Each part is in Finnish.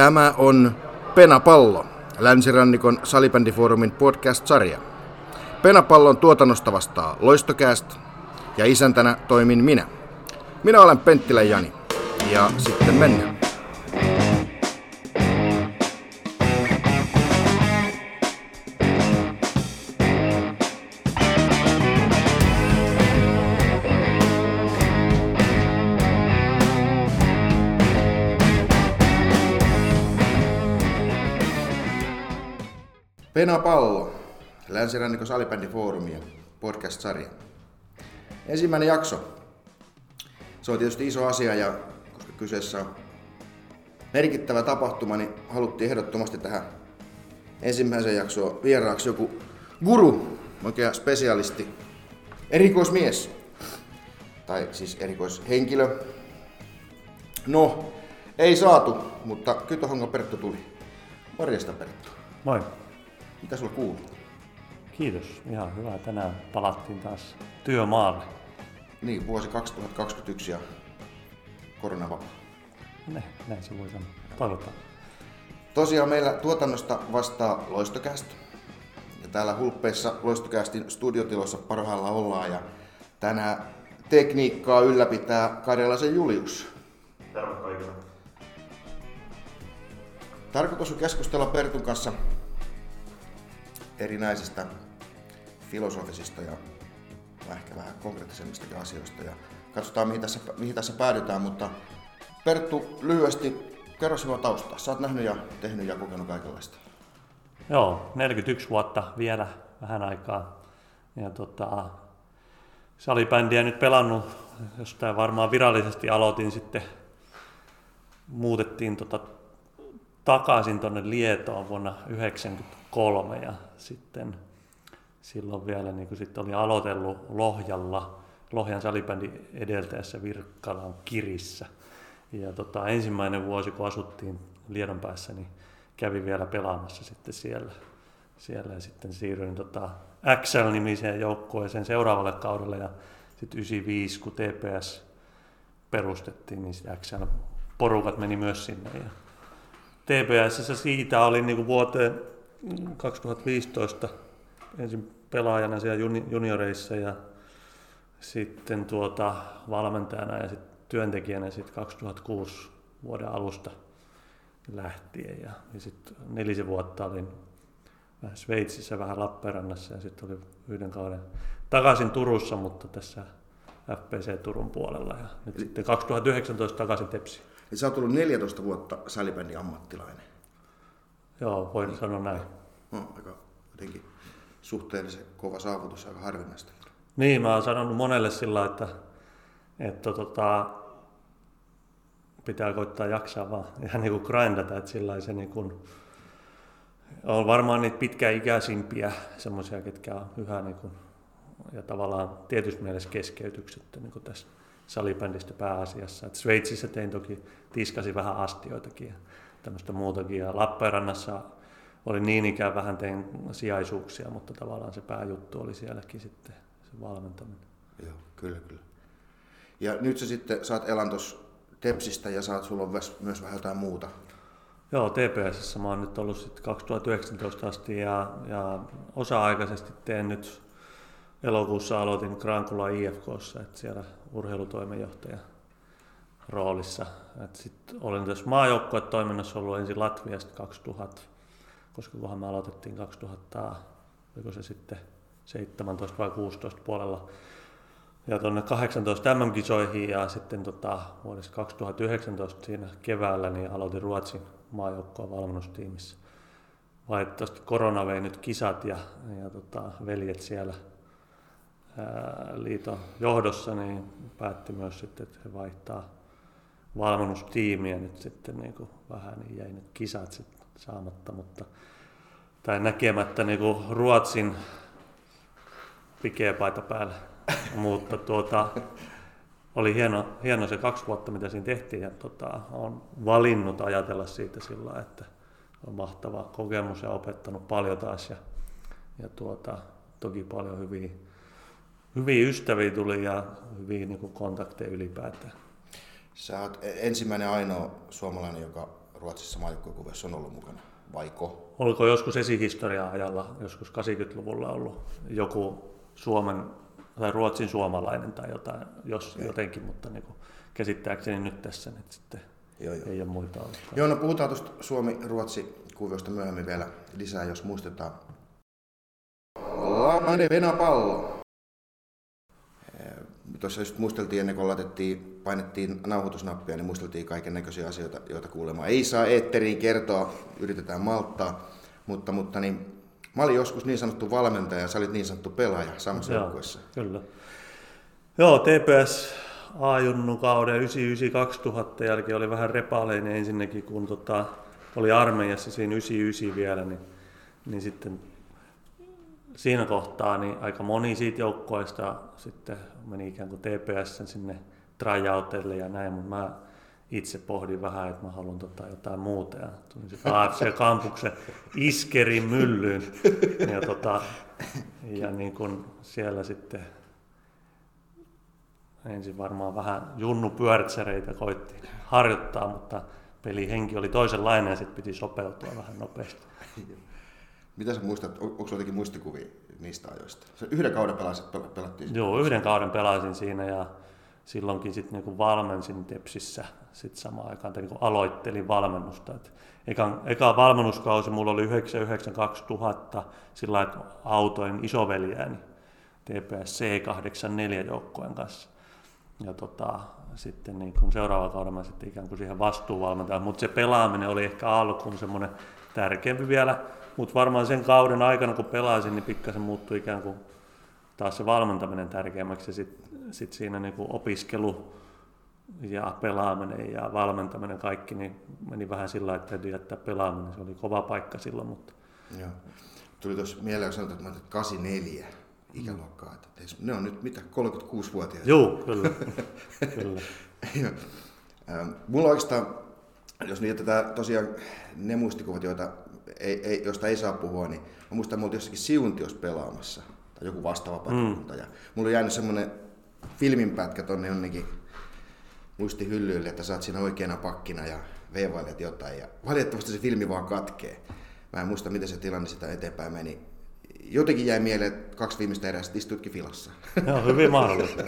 Tämä on Penapallo, Länsirannikon salibändifoorumin podcast-sarja. Penapallon tuotannosta vastaa Loistokääst ja isäntänä toimin minä. Minä olen Pentti Leijani ja sitten mennään. Penapallo, Länsirannikon salibändifoorumi ja podcast-sarja. Ensimmäinen jakso. Se on tietysti iso asia ja koska kyseessä on merkittävä tapahtuma, niin haluttiin ehdottomasti tähän ensimmäiseen jaksoon vieraaksi joku guru, oikea spesialisti, erikoismies tai siis erikoishenkilö. No, ei saatu, mutta kyllä tuohon Perttu tuli. Morjesta Perttu. Moi. Mitä sulla kuuluu? Kiitos, ihan hyvä. Tänään palattiin taas työmaalle. Niin, vuosi 2021 ja koronavapaa. Näin se voi sanoa. Toivotaan. Tosiaan meillä tuotannosta vastaa Loistokääst. Ja täällä Hulppeissa Loistokäästin studiotiloissa parhaillaan ollaan. Ja tänään tekniikkaa ylläpitää Karjalaisen Julius. Terve kaikille. Tarkoitus on keskustella Pertun kanssa erinäisistä filosofisista ja ehkä vähän konkreettisemmistakin asioista ja katsotaan mihin tässä päädytään, mutta Perttu, lyhyesti kerro sinua taustaa. Sä oot nähnyt ja tehnyt ja kokenut kaikenlaista. Joo, 41 vuotta vielä vähän aikaa ja salibändiä nyt pelannut, jostain varmaan virallisesti aloitin sitten, muutettiin takaisin tuonne Lietoon vuonna 1993 ja sitten silloin vielä niin sitten oli aloitellut Lohjalla, Lohjan salibändi edeltäessä Virkkalaan Kirissä. Ja ensimmäinen vuosi, kun asuttiin Liedon päässä, niin kävin vielä pelaamassa sitten siellä ja sitten siirryin Excel-nimiseen joukkueeseen seuraavalle kaudelle ja sitten 95, kun TPS perustettiin, niin Excel-porukat meni myös sinne. Ja TPS:ssä siitä oli niin vuoteen 2015 ensin pelaajana siellä junioreissa ja sitten valmentajana ja sitten työntekijänä sitten 2006 vuoden alusta lähtien ja sitten 4 vuotta olin vähän Sveitsissä, vähän Lappeenrannassa ja sitten olin yhden kauden takaisin Turussa, mutta tässä FPC Turun puolella ja nyt sitten 2019 takaisin Tepsiin. Eli sä oot ollut 14 vuotta salibändin ammattilainen. Joo, voin sanoa näin. No, aika jotenkin suhteellisen kova saavutus, aika harvinaista. Niin, mä oon sanonut monelle sillä, että pitää koittaa jaksaa vaan ja niin kuin grindata, että sillä se niin kuin on varmaan niitä pitkäikäisimpiä semmoisia, ketkä on yhä niin kuin, ja tavallaan tietysti mielessä keskeytyksettä niin kuin tässä salibändistä pääasiassa. Et Sveitsissä tein toki, tiskasin vähän astioitakin ja tämmöistä muutakin ja Lappeenrannassa oli niin ikään vähän tein sijaisuuksia, mutta tavallaan se pääjuttu oli sielläkin sitten se valmentaminen. Joo, kyllä. Ja nyt sä sitten saat Elantos Tepsistä ja sulla on myös vähän jotain muuta. Joo, TPS:ssä mä oon nyt ollut sitten 2019 asti ja osa-aikaisesti teen nyt, elokuussa aloitin Krankula IFK:ssa, että siellä urheilutoimenjohtaja roolissa. Sitten olen tässä maajoukkuetoiminnassa ollut ensin Latviasta 2000. Koska kunhan me aloitettiin 2000, oliko se sitten 17 vai 16 puolella, ja tuonne 18 MM-kisoihin, ja sitten vuodessa 2019 siinä keväällä niin aloitin Ruotsin maajoukkueen valmennustiimissä. Valitettavasti korona vei nyt kisat, ja veljet siellä liiton johdossa niin päätti myös sitten, että he vaihtaa valmennustiimiä nyt sitten niin kuin vähän, niin jäi nyt kisat sitten saamatta, tai näkemättä niinku Ruotsin pikeä paita päällä, mutta oli hieno se 2 vuotta, mitä siinä tehtiin, ja olen valinnut ajatella siitä sillä, että on mahtava kokemus ja opettanut paljon taas, ja toki paljon hyviä ystäviä tuli ja hyviä niinku kontakteja ylipäätään. Sä oot ensimmäinen ainoa suomalainen, joka Ruotsissa maajoukkuekuviossa on ollut mukana, vaiko? Oliko joskus esihistorian ajalla, joskus 80-luvulla ollut joku Suomen tai Ruotsin suomalainen tai jotain, jos jotenkin, mutta niin kuin käsittääkseni nyt tässä nyt sitten ei ole muita ollut. Joo, no puhutaan tuosta Suomi-Ruotsi-kuviosta myöhemmin vielä lisää, jos muistetaan. Venäpallo. Tuossa just muisteltiin ennen kuin painettiin nauhoitusnappia, niin muisteltiin kaiken näköisiä asioita, joita kuulemaan ei saa eetteriin kertoa, yritetään malttaa, mutta niin, mä olin joskus niin sanottu valmentaja ja sä olit niin sanottu pelaaja samassa joukkueessa. Kyllä. Joo, TPS A-junnun kauden 99-2000 jälkeen oli vähän repaleinen ensinnäkin, kun oli armeijassa siinä 99 vielä, niin sitten siinä kohtaa niin aika moni siitä joukkueesta sitten meni ikään kuin TPS:n sinne tryoutille ja näin, mutta mä itse pohdin vähän, että mä haluan jotain muuta ja tulin sitten AFC-kampuksen iskerin myllyyn ja niin kun siellä sitten ensin varmaan vähän Junnu Pyörtsäreitä koitti harjoittaa, mutta pelihenki oli toisenlainen ja sitten piti sopeutua vähän nopeasti. Mitä sä muistat, onko jotenkin muistikuvia niistä ajoista? Yhden kauden pelattiin? Joo, yhden kauden pelasin siinä ja silloinkin sitten niinku valmensin Tepsissä sit samaan aikaan, tai niinku aloittelin valmennusta. Eka valmennuskausi mulla oli 99-2000 sillä lailla, että autoin isoveljääni TPS C84 joukkueen kanssa. Ja sitten niin kun seuraava kauden mä sitten ikään kuin siihen vastuuvalmentajan, mutta se pelaaminen oli ehkä alkuun semmoinen tärkeämpi vielä. Mutta varmaan sen kauden aikana, kun pelasin, niin pikkasen muuttui ikään kuin taas se valmentaminen tärkeämmäksi. Sitten siinä niin kuin opiskelu ja pelaaminen ja valmentaminen kaikki niin meni vähän sillä lailla, että täytyy jättää pelaaminen. Se oli kova paikka silloin. Mutta... Joo. Tuli tuossa mieleen, kun sanotaan, että mä otin 84 ikäluokkaa. Ne on nyt mitä, 36-vuotiaita? Joo, kyllä. Kyllä. Mulla oikeastaan, jos nyt jätetään tosiaan ne muistikuvat, josta ei saa puhua, niin mä muistan, että me oltiin jossakin Siuntiossa pelaamassa, tai joku vastaava paikkakunta, ja mulla on jäänyt semmoinen filminpätkä tonne jonnekin muistihyllyille, että sä oot siinä oikeana pakkina ja veivailet jotain, ja valitettavasti se filmi vaan katkee. Mä en muista, miten se tilanne sitä eteenpäin meni. Jotenkin jäi mieleen, että 2 viimeistä erää sitten istutkin filassa. Joo, hyvin mahdollista.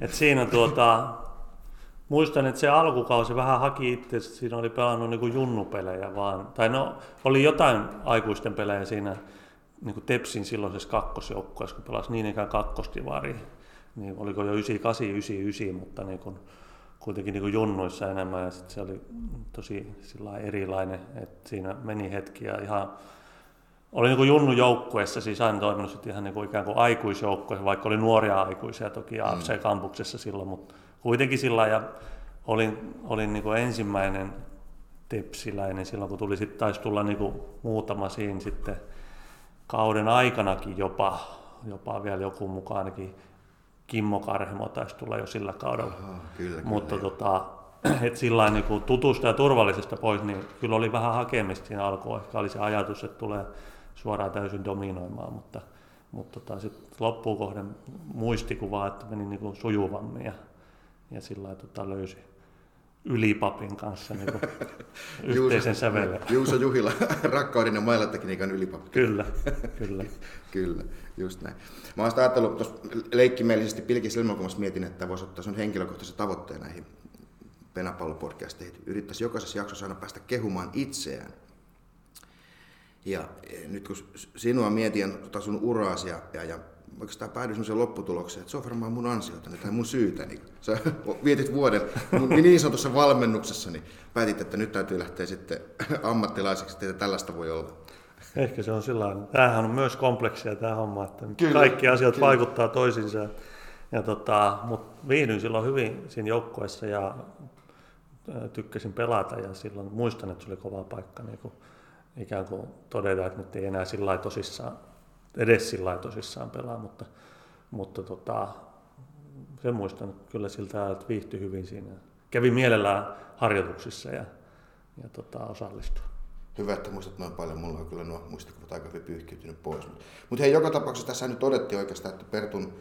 Et siinä muistan, että se alkukausi vähän haki itse, siinä oli pelannut niinku junnupelejä vaan, tai no oli jotain aikuisten pelejä siinä niinku Tepsin silloisessa kakkosjoukkueessa, kun pelasi niin ikään kakkostivari, niin oliko jo 98-99, mutta niinku, kuitenkin niinku junnuissa enemmän ja sit se oli tosi erilainen, että siinä meni hetki ja ihan oli niinku junnujoukkueessa, siis aina toiminut sit ihan niinku ikään kuin aikuisjoukkueessa, vaikka oli nuoria aikuisia toki AFC-kampuksessa silloin, mutta kuitenkin sillä ja olin niin kuin ensimmäinen tepsiläinen silloin, kun tuli sitten taisi tulla niin kuin muutama siinä sitten kauden aikanakin jopa vielä joku mukaan, ainakin Kimmo Karhimo taisi tulla jo sillä kaudella. Aha, kyllä, mutta kyllä. Et sillä niin kuin tutusta ja turvallisesta pois, niin kyllä oli vähän hakemista siinä alkuun, ehkä oli se ajatus, että tulee suoraan täysin dominoimaan, mutta sitten loppuun kohden muistikuvaa, että meni niin kuin sujuvammin ja sillä lailla löysi ylipapin kanssa niin yhteisen sävelen. Juuso Juhila, rakkauden ja mailatekniikan ylipappi. Kyllä. Kyllä, just näin. Mä olen ajatellut tuossa leikkimielisesti pilkisilmään, kun mietin, että voisi ottaa sun henkilökohtaisen tavoitteen näihin Venäpallopodcasteihin. Yrittäisi jokaisessa jaksossa aina päästä kehumaan itseään. Ja nyt kun sinua mietin sun uraasi ja oikeastaan päädyin sellaiseen lopputulokseen, että se on varmaan mun ansiotani tai mun syytäni. Sä vietit vuoden mun niin sanotussa valmennuksessa, niin päätit, että nyt täytyy lähteä sitten ammattilaiseksi, että tällaista voi olla. Ehkä se on sillain. Tämähän on myös kompleksia tämä homma, että kyllä, kaikki asiat kyllä vaikuttaa toisiinsa. Mutta viihdyin silloin hyvin siinä joukkueessa ja tykkäsin pelata ja silloin muistan, että se oli kova paikka niin kun ikään kuin todeta, että nyt ei enää sillä tosissaan edes sillä tosissaan pelaa, mutta sen muistan kyllä siltä, että viihtyi hyvin siinä. Kävi mielellään harjoituksissa ja osallistui. Hyvä, että muistat noin paljon. Mulla on kyllä nuo muistikuvat aika hyvin pyyhkiytynyt pois. Mutta hei, joka tapauksessa tässä nyt todettiin oikeastaan, että Pertun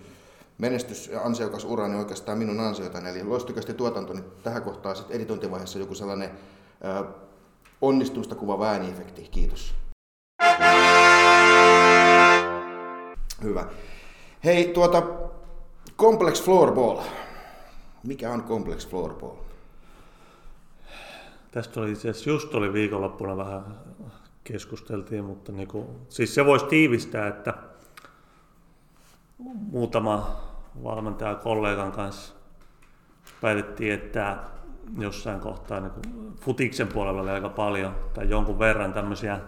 menestys ja ansiokas ura on niin oikeastaan minun ansiotani. Eli loistukästi tuotanto, niin tähän kohtaan sitten editointivaiheessa joku sellainen Onnistuista kuva ääniefekti. Kiitos. Hyvä. Hei, Complex Floorball. Mikä on Complex Floorball? Tästä oli itse asiassa just viikonloppuna vähän keskusteltiin, mutta siis se voisi tiivistää, että muutama valmentaja kollegan kanssa päätettiin, että jossain kohtaa niin futiksen puolella oli aika paljon tai jonkun verran tämmöisiä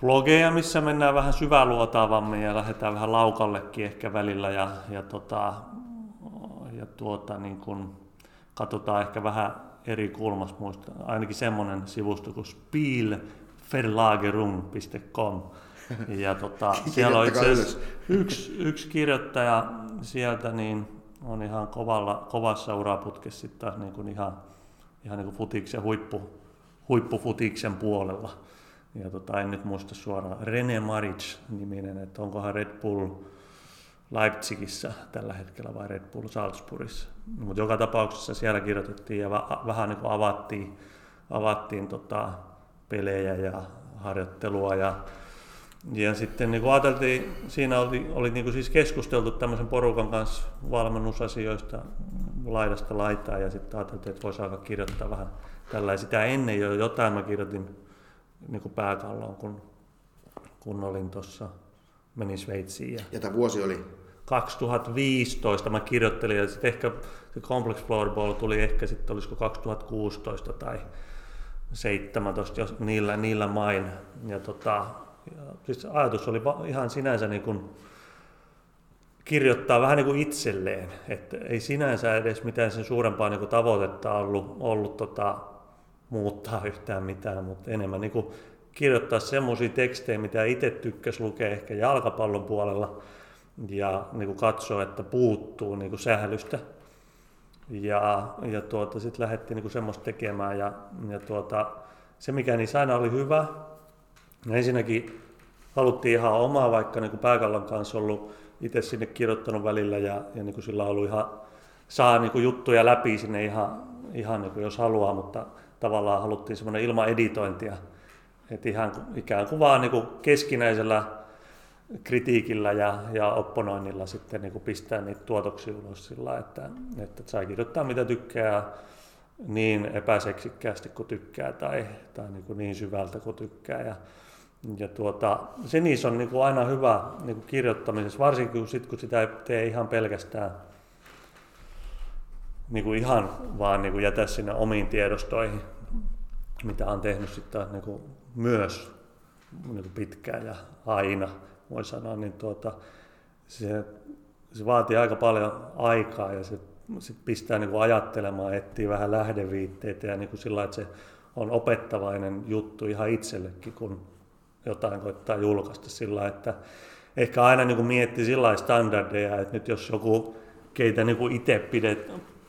blogeja, missä mennään vähän syväluotaavammin ja lähdetään vähän laukallekin ehkä välillä ja katsotaan ehkä vähän eri kulmasta muista. Ainakin semmoinen sivusto kuin spielverlagerung.com ja siellä on itse asiassa yksi kirjoittaja sieltä niin on ihan kovassa uraputkessa sitten taas niin ihan niin futiksen huippufutiksen puolella. Ja en nyt muista suoraan, René Maric niminen, että onkohan Red Bull Leipzigissä tällä hetkellä vai Red Bull Salzburgissa. Mutta joka tapauksessa siellä kirjoitettiin ja vähän niin kuin avattiin pelejä ja harjoittelua. Ja sitten niin kuin ajateltiin, siinä oli niin kuin siis keskusteltu tämmöisen porukan kanssa valmennusasioista laidasta laitaan ja sitten ajateltiin, että voisi alkaa kirjoittaa vähän tällä. Sitä ennen jo jotain mä kirjoitin niin Pääkalloon, kun olin tuossa, menin Sveitsiin. Ja tämä vuosi oli? 2015 mä kirjoittelin ja sitten ehkä se Complex Floorball tuli ehkä sitten olisiko 2016 tai 2017, jos niillä main. Ja siis ajatus oli ihan sinänsä niin kuin kirjoittaa vähän niin kuin itselleen, että ei sinänsä edes mitään sen suurempaa niin kuin tavoitetta ollut muuttaa yhtään mitään, mutta enemmän niin kuin kirjoittaa semmoisia tekstejä, mitä itse tykkäsi lukea ehkä jalkapallon puolella ja niin kuin katsoa, että puuttuu niin kuin sählystä. Ja sitten lähdettiin niin kuin semmoista tekemään ja se mikä niissä aina oli hyvä, ensinnäkin haluttiin ihan omaa, vaikka niin kuin Pääkallon kanssa ollut itse sinne kirjoittanut välillä ja niin kuin sillä ollut ihan, saa niin kuin juttuja läpi sinne ihan niin kuin jos haluaa, mutta tavallaan haluttiin semmoinen ilman editointia, että ihan ikään kuin vaan niin kuin keskinäisellä kritiikillä ja opponoinnilla sitten niin kuin pistää niitä tuotoksia ulos sillä, että saa kirjoittaa mitä tykkää niin epäseksikkäästi kuin tykkää tai niin syvältä kuin tykkää. Ja se niissä on niin kuin aina hyvä niin kuin kirjoittamisessa, varsinkin sit, kun sitä ei tee ihan pelkästään niin kuin ihan vaan niin kuin jätä sinne omiin tiedostoihin, mitä on tehnyt sitten niin kuin myös niin kuin pitkään ja aina, voi sanoa, niin se vaatii aika paljon aikaa ja se sit pistää niin kuin ajattelemaan, etsii vähän lähdeviitteitä ja niin kuin sillä, että se on opettavainen juttu ihan itsellekin, kun jotain koittaa julkaista sillä, että ehkä aina niin kuin miettii sellaisia standardeja, että nyt jos joku, keitä niin kuin itse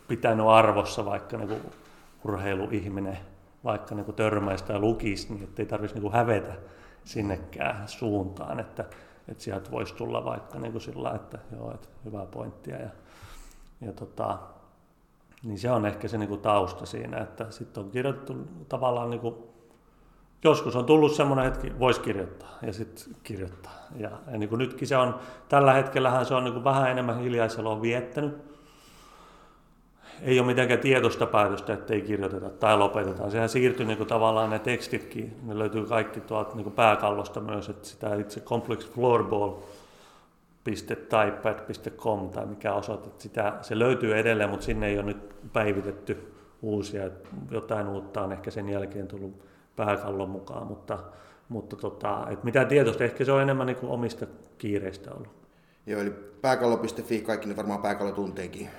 pitänyt arvossa, vaikka niin kuin urheiluihminen, vaikka niin kuin törmäisi tai lukisi, niin ettei tarvitsisi niin kuin hävetä sinnekään suuntaan, että sieltä voisi tulla vaikka niin kuin sillä, että joo, että hyvää pointtia. Ja niin se on ehkä se niin kuin tausta siinä, että sitten on kirjoitettu tavallaan, niin kuin, joskus on tullut semmoinen hetki, voisi kirjoittaa ja sitten kirjoittaa. Ja niin kuin nytkin se on, tällä hetkellähän se on niin kuin vähän enemmän hiljaisella on viettänyt. Ei ole mitenkään tietoista päätöstä, ettei kirjoiteta tai lopeteta. Sehän siirtyy niin kuin tavallaan ne tekstitkin, ne löytyy kaikki tuolta niin kuin Pääkallosta myös, että sitä itse Complex Floorball.typepad.com tai mikä osoite, sitä se löytyy edelleen, mutta sinne ei ole nyt päivitetty uusia. Jotain uutta on ehkä sen jälkeen tullut Pääkallon mukaan, mutta et mitään tietoista, ehkä se on enemmän niin kuin omista kiireistä ollut. Joo, eli pääkallo.fi, kaikki ne varmaan pääkallotunteenkin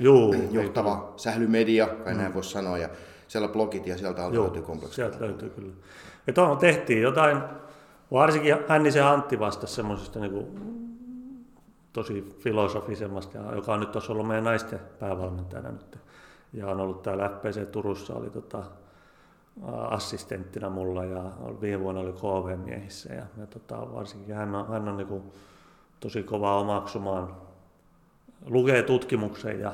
johtava sählymedia, kai näin voisi sanoa, ja siellä blogit ja sieltä löytyy Kompleksi. Sieltä löytyy kyllä. Ja tuohon tehtiin jotain, varsinkin Hännisen Antti vastasi semmoisesta niin tosi filosofisemmasta, joka on nyt tuossa ollut meidän naisten päävalmentajana nyt, ja on ollut täällä FPC Turussa, oli assistenttina mulla, ja viime vuonna oli KV-miehissä, ja varsinkin hän on niin kuin tosi kovaa omaksumaan lukee tutkimuksen ja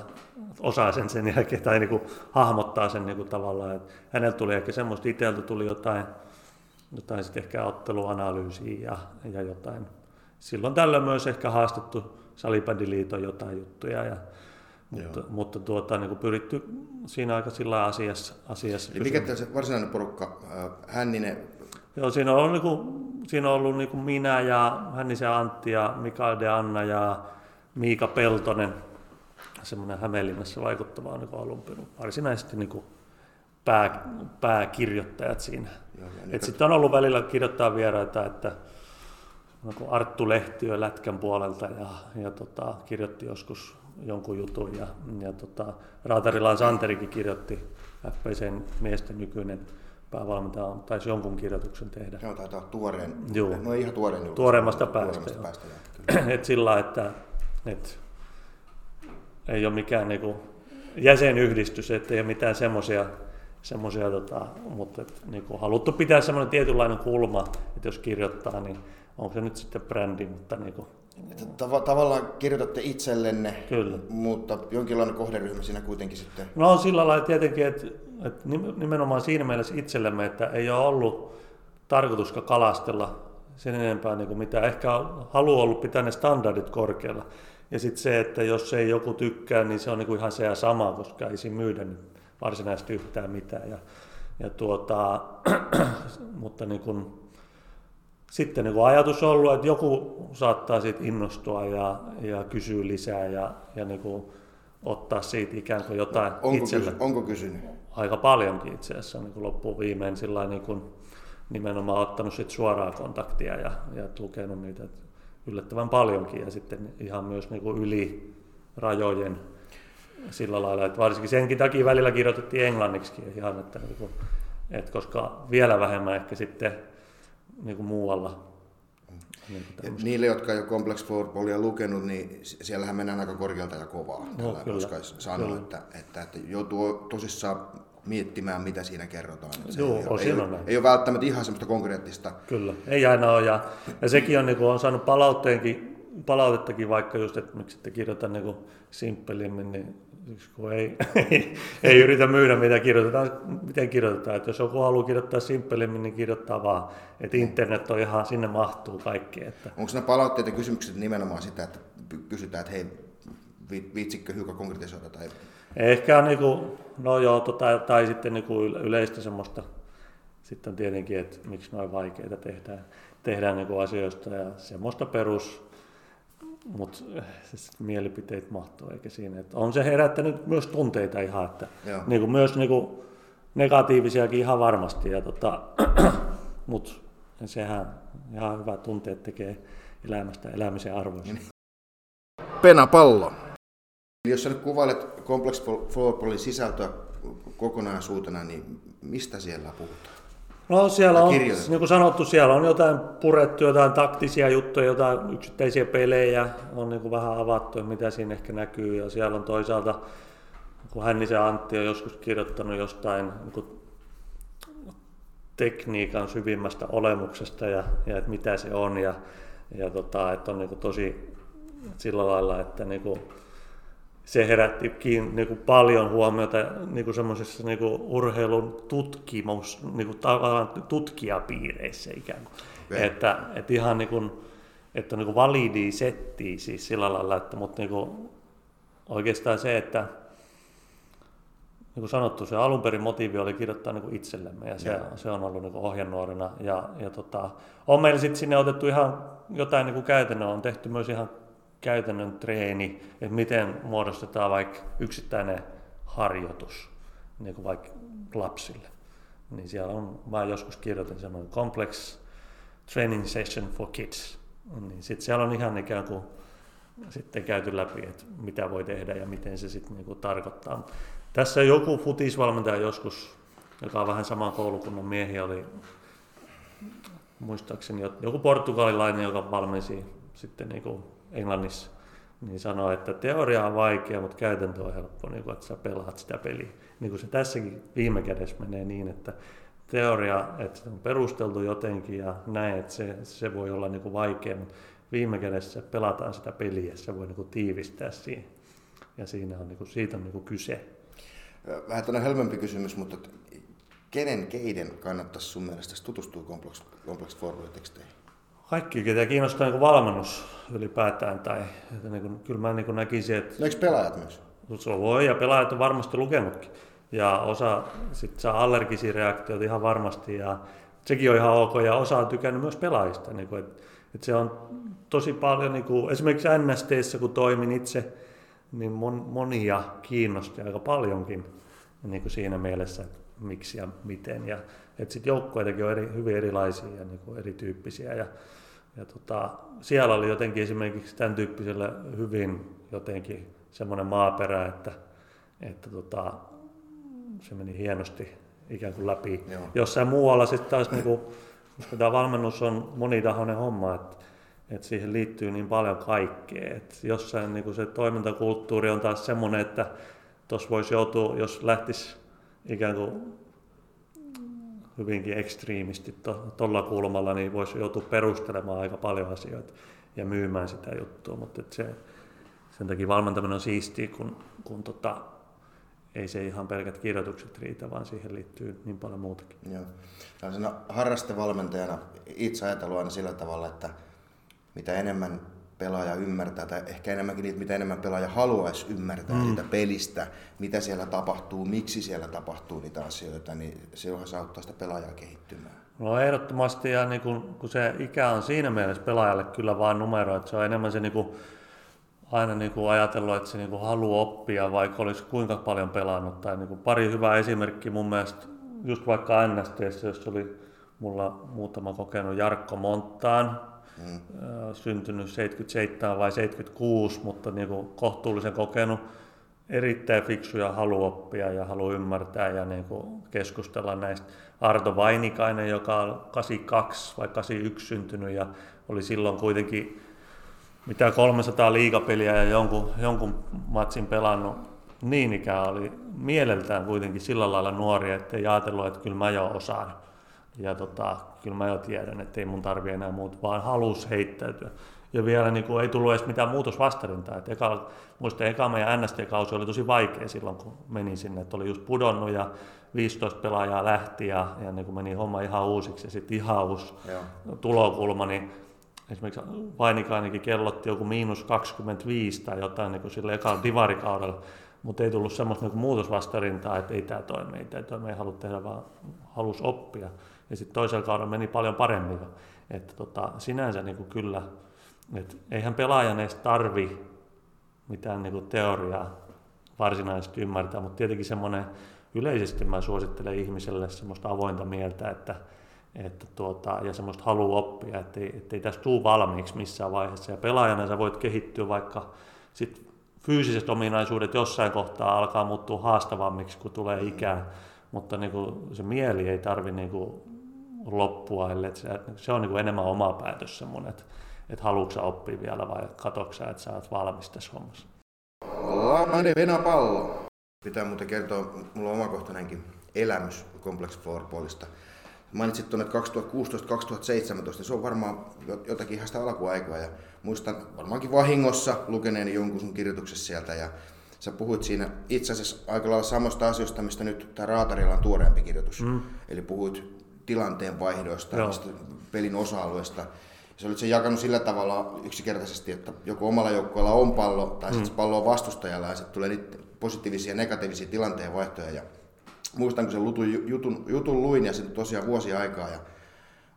osaa sen jälkeen tai niinku hahmottaa sen niinku tavallaan, että häneltä tuli ehkä semmoista, itseltä tuli jotain sitten ehkä otteluanalyysiä ja jotain. Silloin tällöin myös ehkä haastettu Salibändiliiton jotain juttuja, mutta niin kuin pyritty siinä aika sillä asiassa. Eli mikä tämä se varsinainen porukka, Hänninen? Joo, siinä on ollut minä ja Hännisen Antti ja Mikael De Anna ja Miika Peltonen, semmoinen Hämeenlinnassa vaikuttava on niin alunperin varsinaisesti niin pääkirjoittajat siinä. Sitten on ollut välillä kirjoittaa vieraita, että Arttu Lehtiö Lätkän puolelta ja kirjoitti joskus jonkun jutun ja Raatarilan Santerikin kirjoitti, FPC:n miesten nykyinen päävalmentaja on, taisi jonkun kirjoituksen tehdä. Joo, taitaa olla tuoreen. Joo. No ihan tuoreen juttu. Tuoreimmasta päästä. Et sillä, että ei ole mikään niinku jäsenyhdistys, ettei ole mitään semmoisia mutta niinku haluttu pitää semmoinen tietynlainen kulma, että jos kirjoittaa, niin onko se nyt sitten brändi, mutta niinku tavallaan kirjoitatte itsellenne, kyllä, mutta jonkinlainen kohderyhmä siinä kuitenkin sitten. No sillä lailla tietenkin, että nimenomaan siinä mielessä itsellemme, että ei ole ollut tarkoituska kalastella sen enempää niin kuin mitä. Ehkä haluaa ollut pitää ne standardit korkealla. Ja sitten se, että jos ei joku tykkää, niin se on niin kuin ihan se ja sama, koska ei siinä myydä varsinaisesti yhtään mitään. Mutta niin kuin sitten niin ajatus on ollut, että joku saattaa siitä innostua ja kysyä lisää ja niin kuin ottaa siitä ikään kuin jotain itselle. Onko kysynyt? Aika paljonkin itse asiassa niin kuin loppuun viimein sillä niin kuin nimenomaan ottanut sit suoraa kontaktia ja lukenut niitä yllättävän paljonkin ja sitten ihan myös niin kuin yli rajojen sillä lailla, että varsinkin senkin takia välillä kirjoitettiin englanniksi ihan, että, niin kuin, että koska vielä vähemmän ehkä sitten niin kuin muualla. Niin kuin niille, jotka jo Complex Floorballia lukenut, niin siellähän mennään aika korkealta ja kovaa. No, uskaisin sanoa, että joutuu tosissaan miettimään, mitä siinä kerrotaan. Ei ole välttämättä ihan semmoista konkreettista. Kyllä, ei aina ole. Ja sekin on, niin kuin on saanut palautettakin, vaikka just, että miksi ette kirjoita niin simppelimmin, niin kun ei yritä myydä, miten kirjoitetaan. Että jos joku haluaa kirjoittaa simppelimmin, niin kirjoittaa vaan. Että internet on ihan, sinne mahtuu kaikki. Että onko nämä palautteet ja kysymykset nimenomaan sitä, että kysytään, että hei, viitsikö hiukan konkretisoida? Tai ehkä niinku, tai sitten niinku yleistä semmoista. Sitten tietenkin, että miksi noin vaikeita tehdään niinku asioista ja semmoista perus. Mutta mielipiteet mahtuu eikä siinä. Et on se herättänyt myös tunteita ihan, että niinku, myös niinku negatiivisiakin ihan varmasti. Mutta sehän ihan hyvä tunteet tekee elämästä elämisen arvoista. Penapallo. Jos sä nyt kuvailet Complex Floorballin sisältöä kokonaisuutena, niin mistä siellä puhutaan? No siellä on, niin kuin sanottu, siellä on jotain purettu, jotain taktisia juttuja, jotain yksittäisiä pelejä on niin kuin vähän avattu, mitä siinä ehkä näkyy. Ja siellä on toisaalta, kun Hännisen Antti on joskus kirjoittanut jostain niin kuin tekniikan syvimmästä olemuksesta ja että mitä se on. Ja että on niin kuin tosi sillä lailla, että niin kuin se herättikin niin kuin paljon huomiota niin kuin semmoisessa niin kuin urheilun tutkijapiireissä ikään kuin. Okay. Että ihan niin kuin, että niin kuin validia settiä siis sillä lailla, että, mutta niin kuin oikeastaan se, että niin kuin sanottu, se alunperin motiivi oli kirjoittaa niin kuin itsellemme ja se on ollut niin kuin ohjenuorina. Ja on meillä sitten sinne otettu ihan jotain niin kuin käytännön, on tehty myös ihan käytännön treeni, että miten muodostetaan vaikka yksittäinen harjoitus, niin kuin vaikka lapsille. Niin siellä on, mä joskus kirjoitin semmoinen complex training session for kids. Niin sitten siellä on ihan ikään kuin sitten käyty läpi, että mitä voi tehdä ja miten se sitten niin kuin tarkoittaa. Tässä joku futisvalmentaja joskus, joka on vähän saman koulukunnan miehiä, oli muistaakseni joku portugalilainen, joka valmensi sitten niin kuin Englannissa, niin sanoo, että teoria on vaikea, mutta käytäntö on helppo, niin kuin, että sä pelaat sitä peliä. Niin kuin se tässäkin viime kädessä menee niin, että teoria, että se on perusteltu jotenkin ja näin, että se voi olla niin kuin vaikea, mutta viime kädessä pelataan sitä peliä, se voi niin kuin tiivistää siihen. ja siitä on kyse. Vähän tällainen hölmömpi kysymys, mutta keiden kannattaisi sun mielestä tutustua Complex Floorballin teksteihin? Kaikki, ketä kiinnostaa valmennus ylipäätään. Kyllä mä näkisin, että... No eikö pelaajat myös? Voi, ja pelaajat on varmasti lukenutkin. Ja osa sit saa allergisia reaktioita ihan varmasti, ja sekin on ihan ok, ja osa on tykännyt myös pelaajista. Että se on tosi paljon, esimerkiksi NST:ssä kun toimin itse, niin monia kiinnosti aika paljonkin siinä mielessä, miksi ja miten. Ja sitten joukkueitakin on hyvin erilaisia ja erityyppisiä. Siellä oli jotenkin esimerkiksi tämän tyyppisellä hyvin jotenkin semmoinen maaperä, että se meni hienosti ikään kuin läpi. Joo. Jossain muualla sitten taas, koska tämä valmennus on monitahoinen homma, että siihen liittyy niin paljon kaikkea. Et jossain se toimintakulttuuri on taas semmoinen, että tuossa voisi joutua, jos lähtisi ikään kuin hyvinkin ekstriimisti tuolla kulmalla, niin voisi joutua perustelemaan aika paljon asioita ja myymään sitä juttua. Mutta sen takia valmentaminen on siistiä, kun ei se ihan pelkät kirjoitukset riitä, vaan siihen liittyy niin paljon muutakin. Joo. Tällaisena harrastevalmentajana itse ajatellut aina sillä tavalla, että mitä enemmän pelaaja ymmärtää, tai ehkä enemmänkin niitä, mitä enemmän pelaaja haluaisi ymmärtää siitä pelistä, mitä siellä tapahtuu, miksi siellä tapahtuu niitä asioita, niin se auttaa sitä pelaajaa kehittymään. No ehdottomasti, ja kun se ikä on siinä mielessä pelaajalle kyllä vaan numero, että se on enemmän se aina ajatellut, että se haluaa oppia, vaikka olisi kuinka paljon pelannut. Tai pari hyvää esimerkkiä mun mielestä, just vaikka NST:ssä, jossa oli mulla muutama kokenut Jarkko Monttaan, syntynyt 77 vai 76, mutta kohtuullisen kokenut, erittäin fiksu ja halu oppia ja halu ymmärtää ja keskustella näistä. Arto Vainikainen, joka on 82 vai 81 syntynyt ja oli silloin kuitenkin mitä 300 liigapeliä ja jonkun matsin pelannut, niin ikään oli mieleltään kuitenkin sillä lailla nuori, ettei ajatellut, että kyllä mä jo osaan. Ja kyllä mä jo tiedän, että ei mun tarvitse enää muuta, vaan halusi heittäytyä. Ja vielä ei tullut edes mitään muutosvastarintaa. Muistan, eka meidän NST-kausi oli tosi vaikea silloin, kun menin sinne. Että oli just pudonnut ja 15 pelaajaa lähti ja meni homma ihan uusiksi. Ja sitten ihan uusi tulokulma. Niin esimerkiksi Vainikainenkin kellotti joku -25 tai jotain sillä ekalla divarikaudella. Mutta ei tullut semmoista muutosvastarintaa, että ei tämä toimi, ei halua tehdä, vaan halusi oppia. Ja sitten toisella kaudella meni paljon paremmin. Että sinänsä kyllä, että eihän pelaajan edes tarvi mitään teoriaa varsinaisesti ymmärtää, mutta tietenkin semmoinen yleisesti mä suosittelen ihmiselle semmoista avointa mieltä, että ja semmoista halua oppia, ettei tästä tule valmiiksi missään vaiheessa. Ja pelaajana sä voit kehittyä, vaikka sit fyysiset ominaisuudet jossain kohtaa alkaa muuttua haastavammiksi, kun tulee ikää. Mutta se mieli ei tarvitse loppua. Se on enemmän oma päätös semmoinen, että haluatko sä oppia vielä vai katsoitko sä, että sä oot valmis tässä hommassa. Lahden venäpallo. Pitää muuten kertoa, mulla on omakohtainenkin elämys Complex Floorballista. Mainitsit tuonne 2016-2017, niin se on varmaan jotakin ihan sitä alkuaikaa. Ja muistan varmaankin vahingossa lukeneeni jonkun sun kirjoituksessa sieltä. Ja sä puhuit siinä itse asiassa aika lailla samasta asioista, mistä nyt tämä Raatarilla on tuoreempi kirjoitus. Eli puhuit tilanteen vaihdoista, pelin osa-alueista. Se olit sen jakanut sillä tavalla yksinkertaisesti, että joku omalla joukkueella on pallo, tai sitten se pallo on vastustajalla, ja sitten tulee niitä positiivisia ja negatiivisia tilanteen vaihtoja. Ja muistan, kun sen jutun luin ja sitten tosiaan vuosia aikaa ja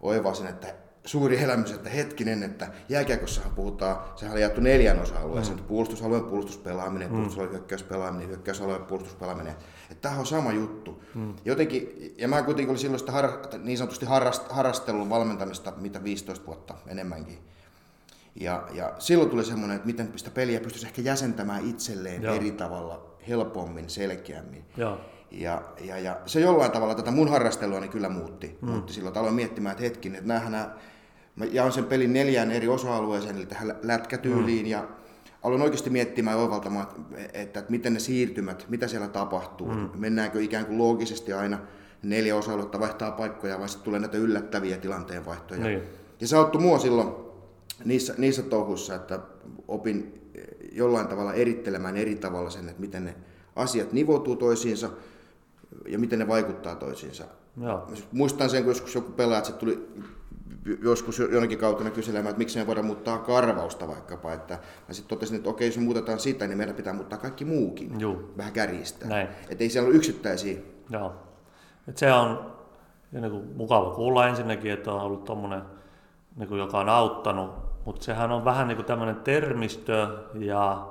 oivasin, että suuri elämys, että hetkinen, että jääkiekossahan puhutaan, sehän oli jaettu 4 osa-alueeseen, puolustusalueen puolustuspelaaminen, puolustusalueen hyökkäyspelaaminen, hyökkäysalueen puolustuspelaaminen, että tämähän on sama juttu. Jotenkin, ja mä kuitenkin olin silloin sitä niin sanotusti harrastellut valmentamista, mitä 15 vuotta enemmänkin. Ja silloin tuli semmoinen, että miten sitä peliä pystyisi ehkä jäsentämään itselleen eri tavalla, helpommin, selkeämmin. Ja se jollain tavalla tätä mun harrastelua niin kyllä muutti silloin, että aloin miettimään, että hetkin, että mä jaon sen pelin 4 eri osa-alueeseen, eli tähän lätkätyyliin, ja aloin oikeasti miettimään ja oivaltamaan, että miten ne siirtymät, mitä siellä tapahtuu, mennäänkö ikään kuin loogisesti aina 4 osa-aluetta vaihtaa paikkoja, vai sitten tulee näitä yllättäviä tilanteenvaihtoja. Ja se auttoi mua silloin niissä touhuissa, että opin jollain tavalla erittelemään eri tavalla sen, että miten ne asiat nivoutuu toisiinsa ja miten ne vaikuttaa toisiinsa. Joo. Muistan sen, kun joskus joku pelaaja tuli joskus jonnekin kautta kyselemään, että miksi me voidaan muuttaa karvausta vaikkapa. Että mä sitten totesin, että okei, jos muutetaan sitä, niin meidän pitää muuttaa kaikki muukin. Juu. Vähän kärjistää. Että ei siellä ole yksittäisiä. Joo. Et se on niin mukava kuulla ensinnäkin, että on ollut tommoinen, niin joka on auttanut. Mutta sehän on vähän niin kuin tämmöinen termistö ja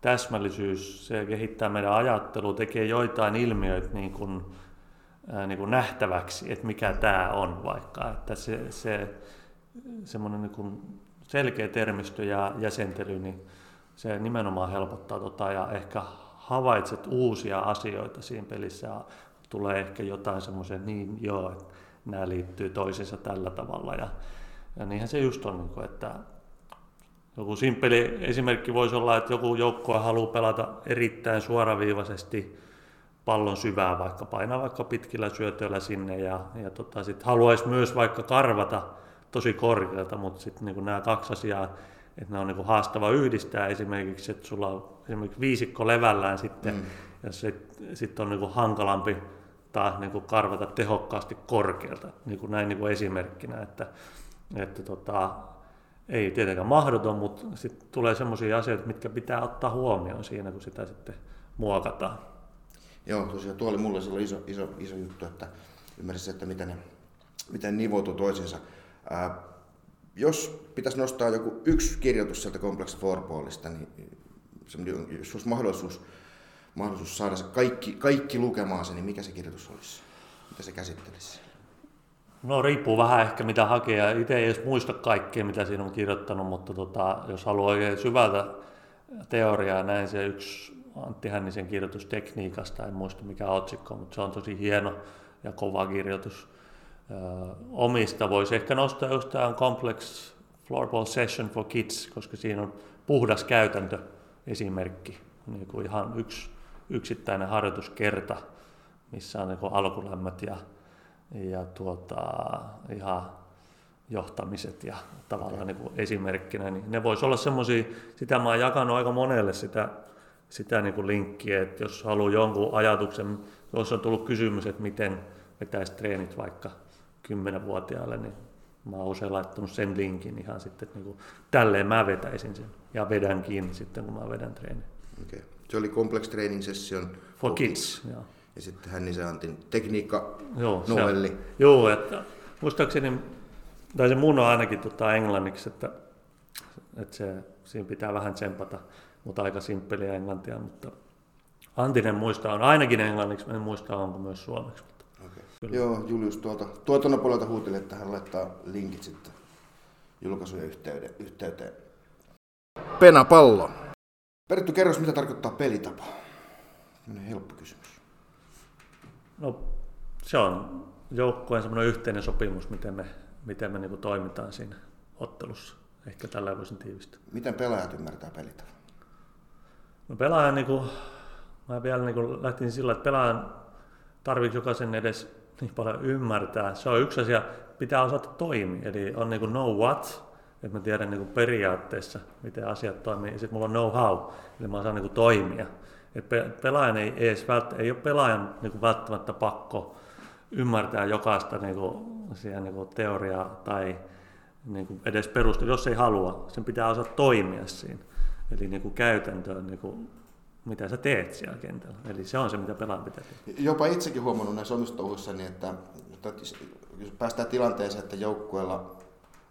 täsmällisyys. Se kehittää meidän ajattelua, tekee joitain ilmiöitä niin kuin nähtäväksi, että mikä tämä on vaikka. Että se semmoinen niin kuin selkeä termistö ja jäsentely, niin se nimenomaan helpottaa ja ehkä havaitset uusia asioita siinä pelissä. Tulee ehkä jotain semmoisia, niin joo, että nämä liittyy toisiinsa tällä tavalla. Ja niinhän se just on, että joku simppeli esimerkki voisi olla, että joku joukkue haluaa pelata erittäin suoraviivaisesti pallon syvään, vaikka painaa vaikka pitkillä syötöillä sinne ja sitten haluaisi myös vaikka karvata tosi korkealta, mutta sitten niin nämä kaksi asiaa, että ne on niin haastava yhdistää esimerkiksi, että sulla on esimerkiksi viisikko levällään sitten ja sitten on niin hankalampi taas niin karvata tehokkaasti korkealta, niin näin niin esimerkkinä, että ei tietenkään mahdoton, mutta sitten tulee sellaisia asioita, mitkä pitää ottaa huomioon siinä, kun sitä sitten muokataan. Joo, tosiaan tuo oli mulle silloin iso juttu, että ymmärsin, että miten nivoutuu toisiinsa. Jos pitäisi nostaa joku yksi kirjoitus sieltä Complex Floorballista, niin jos olisi mahdollisuus saada se kaikki lukemaan sen, niin mikä se kirjoitus olisi? Mitä se käsittelisi? No riippuu vähän ehkä mitä hakee. Itse ei edes muista kaikkea, mitä siinä on kirjoittanut, mutta jos haluaa oikein syvältä teoriaa, näin se yksi Antti Hännisen kirjoitus tekniikasta, en muista mikä otsikko, mutta se on tosi hieno ja kova kirjoitus. Omista voisi ehkä nostaa jostain Complex Floorball Session for Kids, koska siinä on puhdas käytäntö esimerkki, niin kuin ihan yksi yksittäinen harjoituskerta, missä on niin kuin alkulämmöt ja ihan johtamiset ja tavallaan niin kuin esimerkkinä, niin ne voisi olla semmoisia, sitä mä oon jakanut aika monelle sitä niin kuin linkkiä, että jos haluaa jonkun ajatuksen, jos on tullut kysymys, että miten vetäisi treenit vaikka 10-vuotiaalle, niin mä oon usein laittanut sen linkin ihan sitten, että niin kuin tälleen mä vetäisin sen ja vedän kiinni sitten, kun mä vedän treenin. Okay. Se oli Complex Training Session for Kids. Joo. Ja sitten Hännisen Antin tekniikka novelli. Joo, että muistaakseni, tai se mun on ainakin englanniksi, että siinä pitää vähän tsempata, mutta aika simppeliä englantia, mutta Antinen muista on ainakin englanniksi, en muista onko myös suomeksi. Okay. Joo, Julius tuolta puolelta huuteli, että hän laittaa linkit sitten julkaisujen yhteyteen. Penapallo. Perttu, kerros, mitä tarkoittaa pelitapa? Helppo kysymys. No, se on joukkueen semmoinen yhteinen sopimus, miten me niin kuin toimitaan siinä ottelussa. Ehkä tällä voisin tiivistää. Miten pelaajat ymmärtää pelitapa? No pelaajan, niin kuin, mä vielä niin kuin lähtin sillä, että pelaajan tarvitsi jokaisen edes niin paljon ymmärtää. Se on yksi asia, pitää osata toimia. Eli on niin kuin know what, että mä tiedän niin kuin periaatteessa, miten asiat toimii. Ja sitten mulla on know how, eli mä osaan niin kuin toimia. Pelaajan ei ole pelaajan niin kuin välttämättä pakko ymmärtää jokaista niin kuin, niin kuin teoriaa tai niin kuin edes perustelua, jos ei halua. Sen pitää osata toimia siinä. Eli niin kuin käytäntöön, niin kuin, mitä sä teet siellä kentällä. Eli se on se, mitä pelaajan pitää tehdä. Jopa itsekin huomannut näissä omissa touhuissani, että jos päästään tilanteeseen, että joukkueella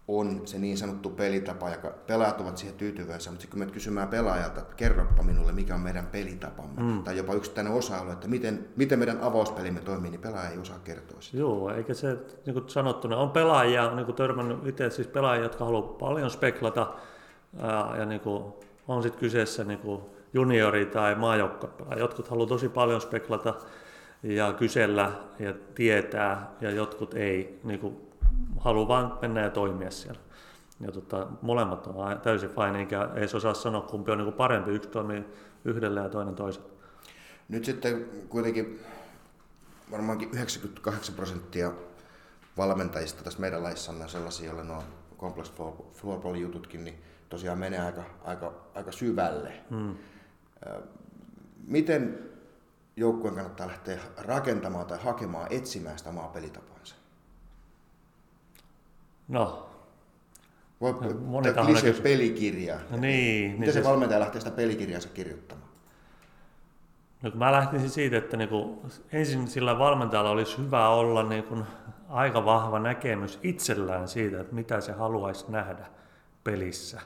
on se niin sanottu pelitapa ja pelaajat ovat siihen tyytyväisiä, mutta kun menet kysymään pelaajalta, että kerroppa minulle, mikä on meidän pelitapamme, tai jopa yksittäinen osa-alue, että miten meidän avauspelimme toimii, niin pelaaja ei osaa kertoa sitä. Joo, eikä se, niin kuin sanottuna, on pelaajia, niin kuin törmännyt itse, siis pelaajia, jotka haluavat paljon speklata, ja niin kuin on sitten kyseessä niin kuin juniori tai maajoukkuepelaaja. Jotkut haluavat tosi paljon speklata ja kysellä ja tietää, ja jotkut ei. Niin kuin haluan vaan mennä ja toimia siellä. Ja molemmat on täysin fine, eikä edes osaa sanoa, kumpi on niinku parempi. Yksi toimii yhdellä ja toinen toisella. Nyt sitten kuitenkin varmaankin 98% valmentajista tässä meidän lajissa on sellaisia, joilla on Complex Floorballin jututkin, niin tosiaan menee aika syvälle. Miten joukkueen kannattaa lähteä rakentamaan tai hakemaan, etsimään sitä omaa pelitapansa? No. Klisee pelikirja. No niin. Miten se valmentaja lähtee sitä pelikirjansa kirjoittamaan? No, mä lähtisin siitä, että niinku, ensin sillä valmentajalla olisi hyvä olla niinku aika vahva näkemys itsellään siitä, että mitä se haluaisi nähdä pelissä.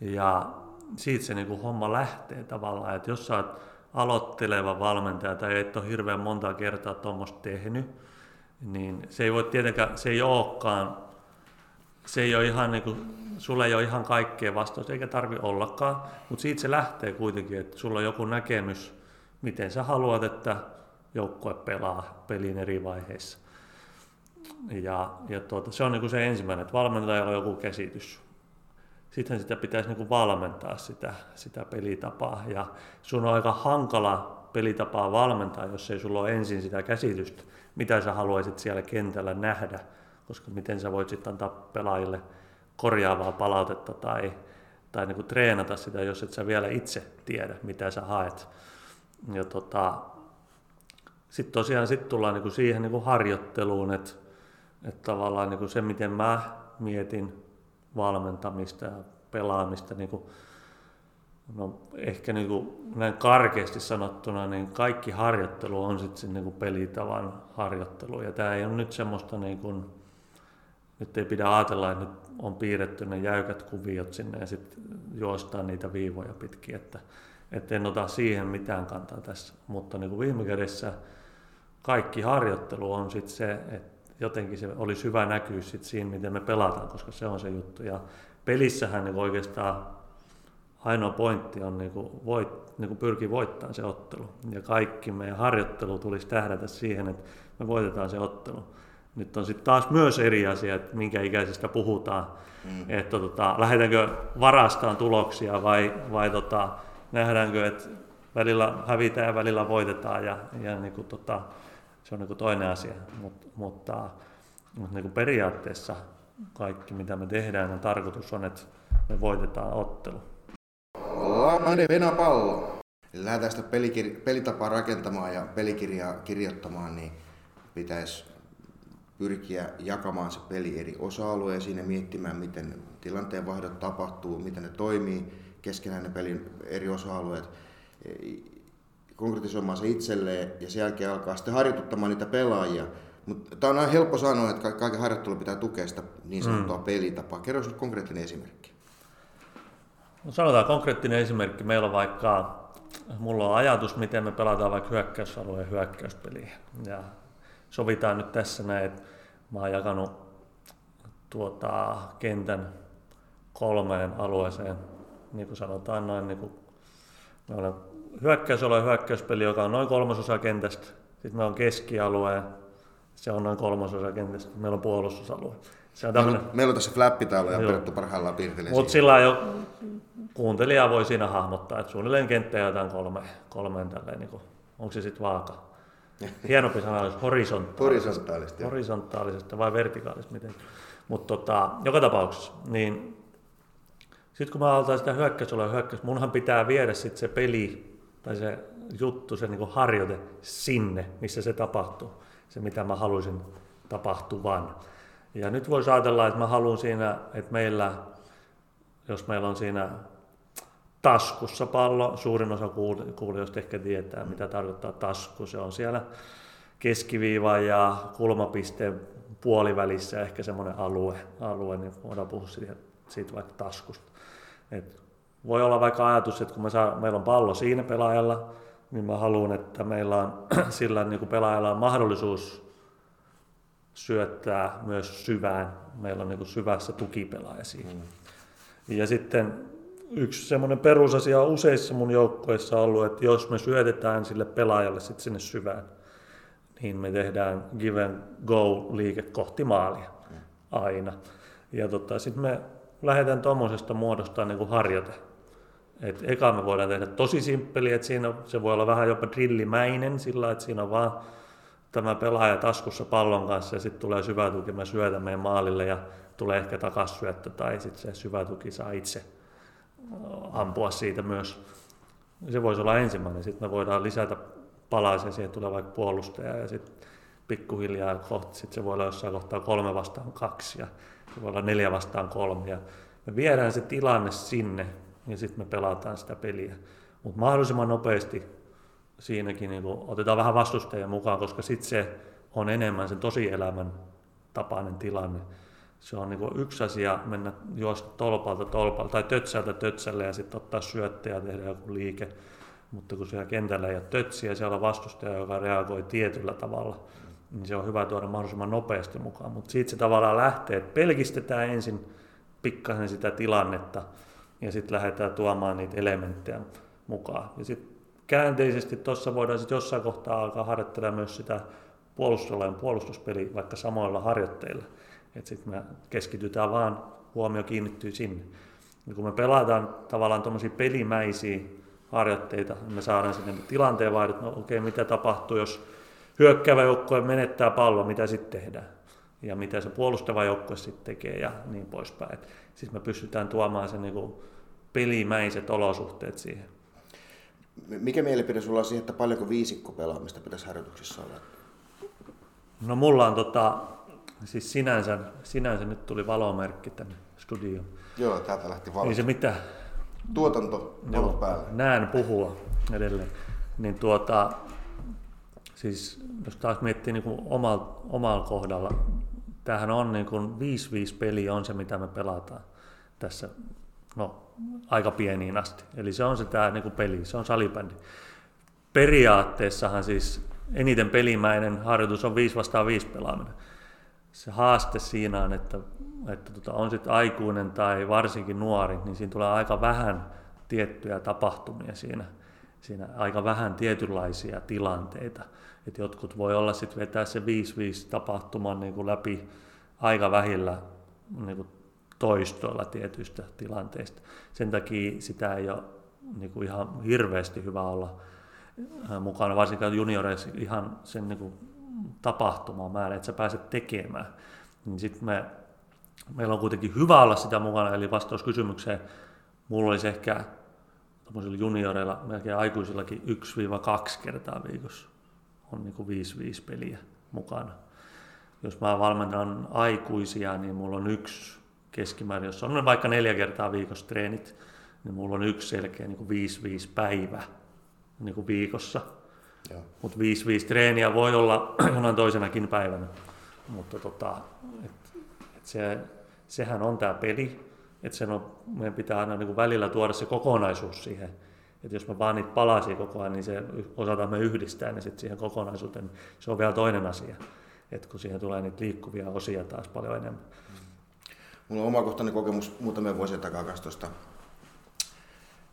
Ja siitä se niinku homma lähtee tavallaan, että jos sä oot aloitteleva valmentaja tai et ole hirveän montaa kertaa tuommoista tehnyt, niin se ei voi tietenkään, se ei ole ihan niinku, sulla ei ole ihan kaikkea vastausta, eikä tarvi ollakaan, mutta siitä se lähtee kuitenkin, että sulla on joku näkemys, miten sä haluat, että joukkue pelaa pelin eri vaiheissa. Se on niinku se ensimmäinen, että valmentajalla on joku käsitys. Sitten sitä pitäisi niinku valmentaa sitä pelitapaa. Ja sun on aika hankala pelitapaa valmentaa, jos ei sulla ole ensin sitä käsitystä, mitä sä haluaisit siellä kentällä nähdä, koska miten sä voit sitten antaa pelaajille korjaavaa palautetta tai niinku treenata sitä, jos et sä vielä itse tiedä, mitä sä haet. Ja sitten tosiaan tullaan niinku siihen niinku harjoitteluun, että tavallaan niinku se, miten mä mietin valmentamista ja pelaamista, niinku, no ehkä niinku näin karkeasti sanottuna, niin kaikki harjoittelu on sitten niinku pelitavan harjoittelu. Ja tämä ei ole nyt semmoista, niinku, nyt ei pidä ajatella, että nyt on piirretty ne jäykät kuviot sinne ja sitten juostaan niitä viivoja pitkin. Että en ota siihen mitään kantaa tässä, mutta niin kuin viime kädessä kaikki harjoittelu on sitten se, että jotenkin se olisi hyvä näkyä sit siinä, miten me pelataan, koska se on se juttu. Ja pelissähän niin oikeastaan ainoa pointti on niin kuin pyrkiä voittamaan se ottelu. Ja kaikki meidän harjoittelu tulisi tähdätä siihen, että me voitetaan se ottelu. Nyt on sitten taas myös eri asia, että minkä ikäisistä puhutaan. Että lähdetäänkö varastamaan tuloksia vai nähdäänkö, että välillä hävitään ja välillä voitetaan ja niin kuin se on niin kuin toinen asia, mutta niin kuin periaatteessa kaikki mitä me tehdään, niin tarkoitus on, että me voitetaan ottelu. Lammane venä pallo. Lähdetään sitä pelitapaa rakentamaan ja pelikirjaa kirjoittamaan, niin pitäisi pyrkiä jakamaan se peli eri osa-alueisiin siinä miettimään, miten tilanteen vaihdot tapahtuu, miten ne toimii keskenään ne pelin eri osa-alueet, konkretisoimaan se itselleen ja sen jälkeen alkaa sitten harjoituttamaan niitä pelaajia. Mutta tämä on aina helppo sanoa, että kaiken harjoittelu pitää tukea sitä niin sanottua pelitapaa. Kerro sinulle konkreettinen esimerkki. No sanotaan konkreettinen esimerkki. Meillä on vaikka, mulla on ajatus, miten me pelataan vaikka hyökkäysalueen hyökkäyspeliä. Ja sovitaan nyt tässä näin, että mä oon jakanut kentän 3 alueeseen. Niin kuin sanotaan noin, meillä on hyökkäysalue, hyökkäyspeli, joka on noin 3/3 kentästä. Sitten meillä on keskialue, se on noin 3/3 kentästä. Meillä on puolustusalue. Se on meillä on tässä fläppitaulu ja Perttu parhaillaan piirtelee. Mutta sillä jo kuuntelija voi siinä hahmottaa, että suunnilleen kenttää jotain 3 tälleen. Niin kuin, onko se sitten vaaka? Hienompi sana olisi horisontaalisesti vai vertikaalisesti. Mutta joka tapauksessa. Niin, sitten kun mä aloitan sitä hyökkäysalue, munhan pitää viedä sit se peli tai se juttu, se niinku harjoite sinne, missä se tapahtuu. Se mitä mä haluaisin tapahtuvan. Ja nyt voisi ajatella, että mä haluan siinä, että meillä, jos meillä on siinä taskussa pallo, suurin osa kuulijoista ehkä tietää mitä tarkoittaa tasku. Se on siellä keskiviivan ja kulmapisteen puolivälissä ehkä semmoinen alue, niin voidaan puhua siitä vaikka taskusta. Et voi olla vaikka ajatus, että kun meillä on pallo siinä pelaajalla, niin mä haluan, että meillä on sillä niin pelaajalla on mahdollisuus syöttää myös syvään. Meillä on niin syvässä tukipelaaja siinä. Ja sitten yksi semmoinen perusasia on useissa mun joukkueissa ollut, että jos me syötetään sille pelaajalle sit sinne syvään, niin me tehdään give and go liike kohti maalia aina. Ja sitten me lähdetään tuommoisesta muodostaa niin kuin harjoite. Et eka me voidaan tehdä tosi simppeli, että siinä se voi olla vähän jopa drillimäinen sillä, että siinä on vaan tämä pelaaja taskussa pallon kanssa ja sitten tulee syvä tuki, me syötään meidän maalille ja tulee ehkä takassyöttö tai sitten se syvä tuki saa itse ampua siitä myös. Se voisi olla ensimmäinen, sitten me voidaan lisätä palasia, siihen tulee vaikka puolustaja ja sitten pikkuhiljaa kohti, sitten se voi olla jossain kohtaa 3-2 ja se voi olla 4-3 ja me viedään se tilanne sinne ja sitten me pelataan sitä peliä. Mutta mahdollisimman nopeasti siinäkin niin otetaan vähän vastustajien mukaan, koska sitten se on enemmän sen tosielämän tapainen tilanne. Se on niin yksi asia mennä juosta tolpalta tolpalta tai tötsältä tötsälle ja sitten ottaa syöttejä ja tehdä joku liike. Mutta kun siellä kentällä ei ole tötsiä ja siellä on vastustaja, joka reagoi tietyllä tavalla, niin se on hyvä tuoda mahdollisimman nopeasti mukaan. Mutta siitä se tavallaan lähtee, että pelkistetään ensin pikkasen sitä tilannetta ja sitten lähdetään tuomaan niitä elementtejä mukaan. Ja sitten käänteisesti tuossa voidaan sitten jossain kohtaa alkaa harjoittelemaan myös sitä puolustuspeliä vaikka samoilla harjoitteilla. Että sitten me keskitytään vaan, huomio kiinnittyy sinne. Ja kun me pelataan tavallaan tuommoisia pelimäisiä harjoitteita, niin me saadaan sinne tilanteen vaihdot, no okei, mitä tapahtuu, jos hyökkäävä joukkue menettää pallon, mitä sitten tehdään? Ja mitä se puolustava joukkue sitten tekee ja niin poispäin. Siis me pystytään tuomaan sen niin pelimäiset olosuhteet siihen. Mikä mielipide sulla on siihen, että paljonko viisikkopelaamista pitäisi harjoituksissa olla? No mulla on siis sinänsä nyt tuli valomerkki tänne studioon. Joo, täältä lähti valo. Ei se mitään. Tuotanto valot päälle. Näen puhua edelleen. Niin siis jos taas miettii niin kuin omalla kohdalla, tämähän on niin kuin 5-5 peliä on se mitä me pelataan tässä aika pieniin asti. Eli se on se tämä niin kuin peli, se on salibändi. Periaatteessahan siis eniten pelimäinen harjoitus on 5-5 pelaaminen. Se haaste siinä on, että on sitten aikuinen tai varsinkin nuori, niin siinä tulee aika vähän tiettyjä tapahtumia siinä aika vähän tietynlaisia tilanteita. Et jotkut voi olla sitten vetää se 5-5 tapahtuman niin kuin läpi aika vähillä niin kuin toistoilla tietyistä tilanteista. Sen takia sitä ei ole niin kuin ihan hirveästi hyvä olla mukana, varsinkin junioreissa ihan sen niin kuin tapahtumamäärä, että sä pääset tekemään. Niin sitten meillä on kuitenkin hyvä olla sitä mukana, eli vastaus kysymykseen mulla olisi ehkä tuollaisilla junioreilla, melkein aikuisillakin 1-2 kertaa viikossa on niin kuin 5-5 peliä mukana. Jos mä valmennan aikuisia, niin mulla on yksi keskimäärin, jos on vaikka 4 kertaa viikossa treenit, niin mulla on yksi selkeä niin kuin 5-5 päivä niin kuin viikossa. Mutta 5-5 treeniä voi olla jonain toisenakin päivänä, mutta sehän on tämä peli, että meidän pitää aina niinku välillä tuoda se kokonaisuus siihen, että jos me vaan niitä palasia koko ajan, niin se osataan me yhdistää ne sitten siihen kokonaisuuteen, niin se on vielä toinen asia, että kun siihen tulee niitä liikkuvia osia taas paljon enemmän. Mulla on omakohtainen kokemus muutamia vuosia takaa 12.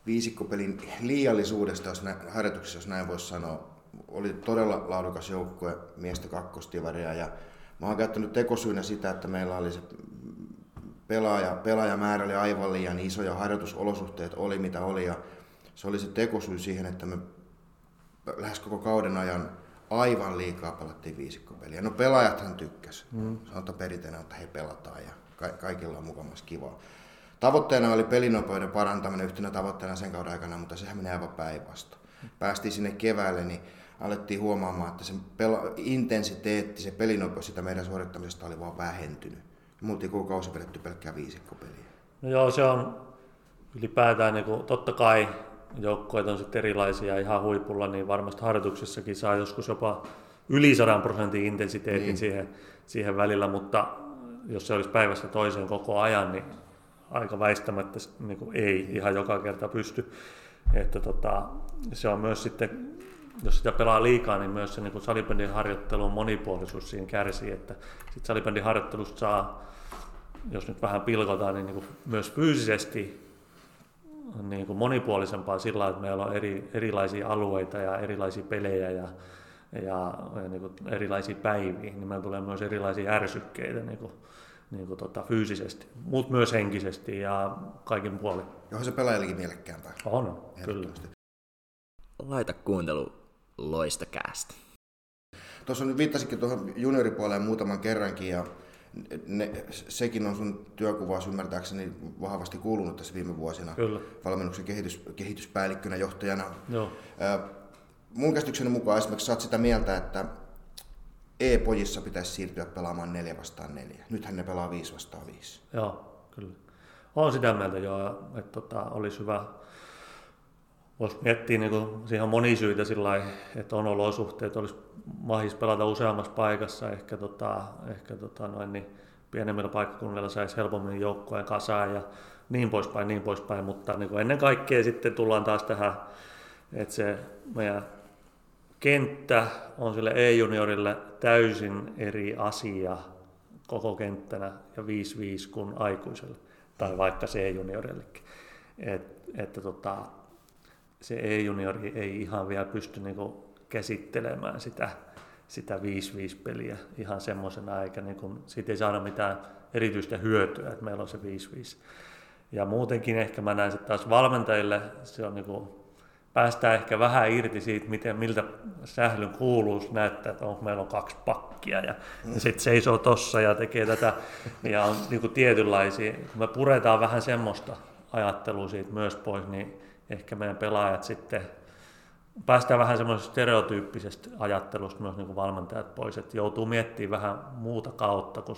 Viisikkopelin liiallisuudesta, jos harjoituksessa, jos näin voisi sanoa, oli todella laadukas joukkue, miestä kakkostivaria, ja mä oon käyttänyt tekosyynä sitä, että meillä oli se pelaajamäärä oli aivan liian iso ja harjoitusolosuhteet oli mitä oli, ja se oli se tekosyy siihen, että me lähes koko kauden ajan aivan liikaa pelattiin viisikkopeliä. No pelaajathan tykkäs, sanotaan perinteenä, että he pelataan ja kaikilla on mukavasti kivaa. Tavoitteena oli pelinopeuden parantaminen yhtenä tavoitteena sen kauden aikana, mutta sehän menee aivan päinvastoin. Päästiin sinne keväälle, niin alettiin huomaamaan, että se intensiteetti, se pelinopeus sitä meidän suorittamisesta oli vaan vähentynyt. Me oltiin koko kausi vedetty pelkkää viisikkopeliä. No joo, se on ylipäätään, niin kuin, totta kai joukkueet on sitten erilaisia ihan huipulla, niin varmasti harjoituksessakin saa joskus jopa yli 100% intensiteetin siihen välillä, mutta jos se olisi päivästä toiseen koko ajan, niin aika väistämättä niin ei ihan joka kerta pysty. Että se on myös sitten, jos sitä pelaa liikaa, niin myös se niin salibändin harjoittelun monipuolisuus siinä kärsii. Että sit salibändin harjoittelusta saa, jos nyt vähän pilkotaan, niin myös fyysisesti niin monipuolisempaa sillä lailla, että meillä on erilaisia alueita ja erilaisia pelejä ja niin erilaisia päiviä, niin meillä tulee myös erilaisia ärsykkeitä. Niin fyysisesti, mutta myös henkisesti ja kaikin puolin. Johon se pelaajallekin mielekkäämpää. On, kyllä. Laita kuuntelu Loistokäästä. Tuossa nyt viittasinkin tuohon junioripuoleen muutaman kerrankin, ja sekin on sun työkuvaus ymmärtääkseni vahvasti kuulunut tässä viime vuosina. Kyllä. Valmennuksen kehityspäällikkönä, johtajana. Joo. Mun käsitykseni mukaan esimerkiksi sä oot sitä mieltä, että E-pojissa pitäisi siirtyä pelaamaan 4 vastaan 4. Nythän ne pelaa 5 vastaan 5. Joo, kyllä. Olen sitä mieltä jo, että olisi hyvä, voisi miettiä niin siihen moni syitä sillä että on olosuhteet, olisi mahis pelata useammassa paikassa, ehkä pienemmillä paikkakunnilla saisi helpommin joukkueen kasaan ja niin poispäin, mutta niin ennen kaikkea sitten tullaan taas tähän, että se meidän kenttä on sille E-juniorille täysin eri asia koko kenttänä ja 5-5 kuin aikuiselle tai vaikka se E-juniorillekin. Että se E-juniori ei ihan vielä pysty niinku käsittelemään sitä 5-5 peliä ihan semmoisena, eikä niinku, siitä ei saada mitään erityistä hyötyä, että meillä on se 5-5. Ja muutenkin ehkä mä näen, että taas valmentajille se on niinku, päästään ehkä vähän irti siitä, miltä sählyn kuuluus näyttää, että onko meillä on 2 pakkia ja sitten seisoo tossa ja tekee tätä ja on niinku tietynlaisia. Kun me puretaan vähän semmoista ajattelua siitä myös pois, niin ehkä meidän pelaajat sitten päästään vähän semmoisesta stereotyyppisestä ajattelusta myös niinku valmentajat pois, että joutuu miettimään vähän muuta kautta kuin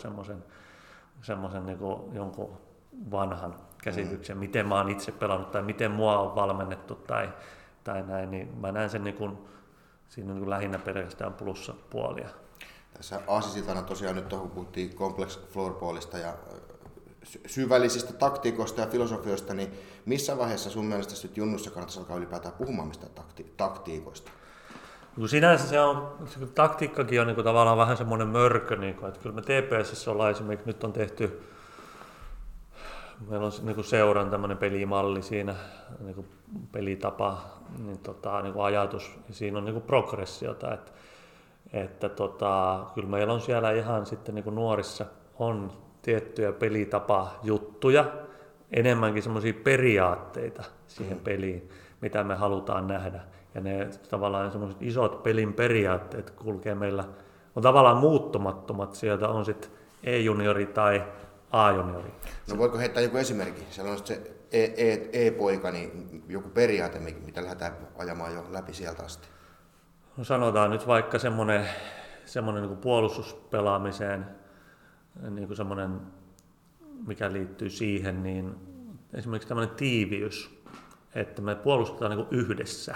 semmoisen niinku jonkun vanhan käsityksen, miten mä oon itse pelannut tai miten mua on valmennettu tai näin, niin mä näen sen niin kuin, siinä niin kuin lähinnä pelkästään plussa puolia. Tässä aasisiltana tosiaan nyt tuohon puhuttiin Complex Floorballista ja syvällisistä taktiikoista ja filosofioista, niin missä vaiheessa sun mielestä nyt junnussa kannattaisi alkaa ylipäätään puhumaan mistä taktiikoista? No sinänsä se taktiikkakin on niin kuin tavallaan vähän semmoinen mörkö, niin kuin, että kyllä me TPS ollaan esimerkiksi, nyt on tehty meillä on niin seuran tämmöinen pelimalli siinä, niin pelitapa, niin ajatus, ja siinä on niin progressiota, että kyllä meillä on siellä ihan sitten niin nuorissa on tiettyjä pelitapajuttuja, enemmänkin semmoisia periaatteita siihen peliin, mitä me halutaan nähdä. Ja ne tavallaan semmoiset isot pelin periaatteet kulkee meillä, on tavallaan muuttumattomat sieltä, on sitten E-juniori tai A-juniori. No voiko heittää joku esimerkki? Siellä on se E-poika, niin joku periaate, mitä lähdetään ajamaan jo läpi sieltä asti. No sanotaan nyt vaikka semmoinen niin kuin puolustuspelaamiseen, niin kuin semmoinen, mikä liittyy siihen, niin esimerkiksi tämmöinen tiiviys, että me puolustetaan niin kuin yhdessä,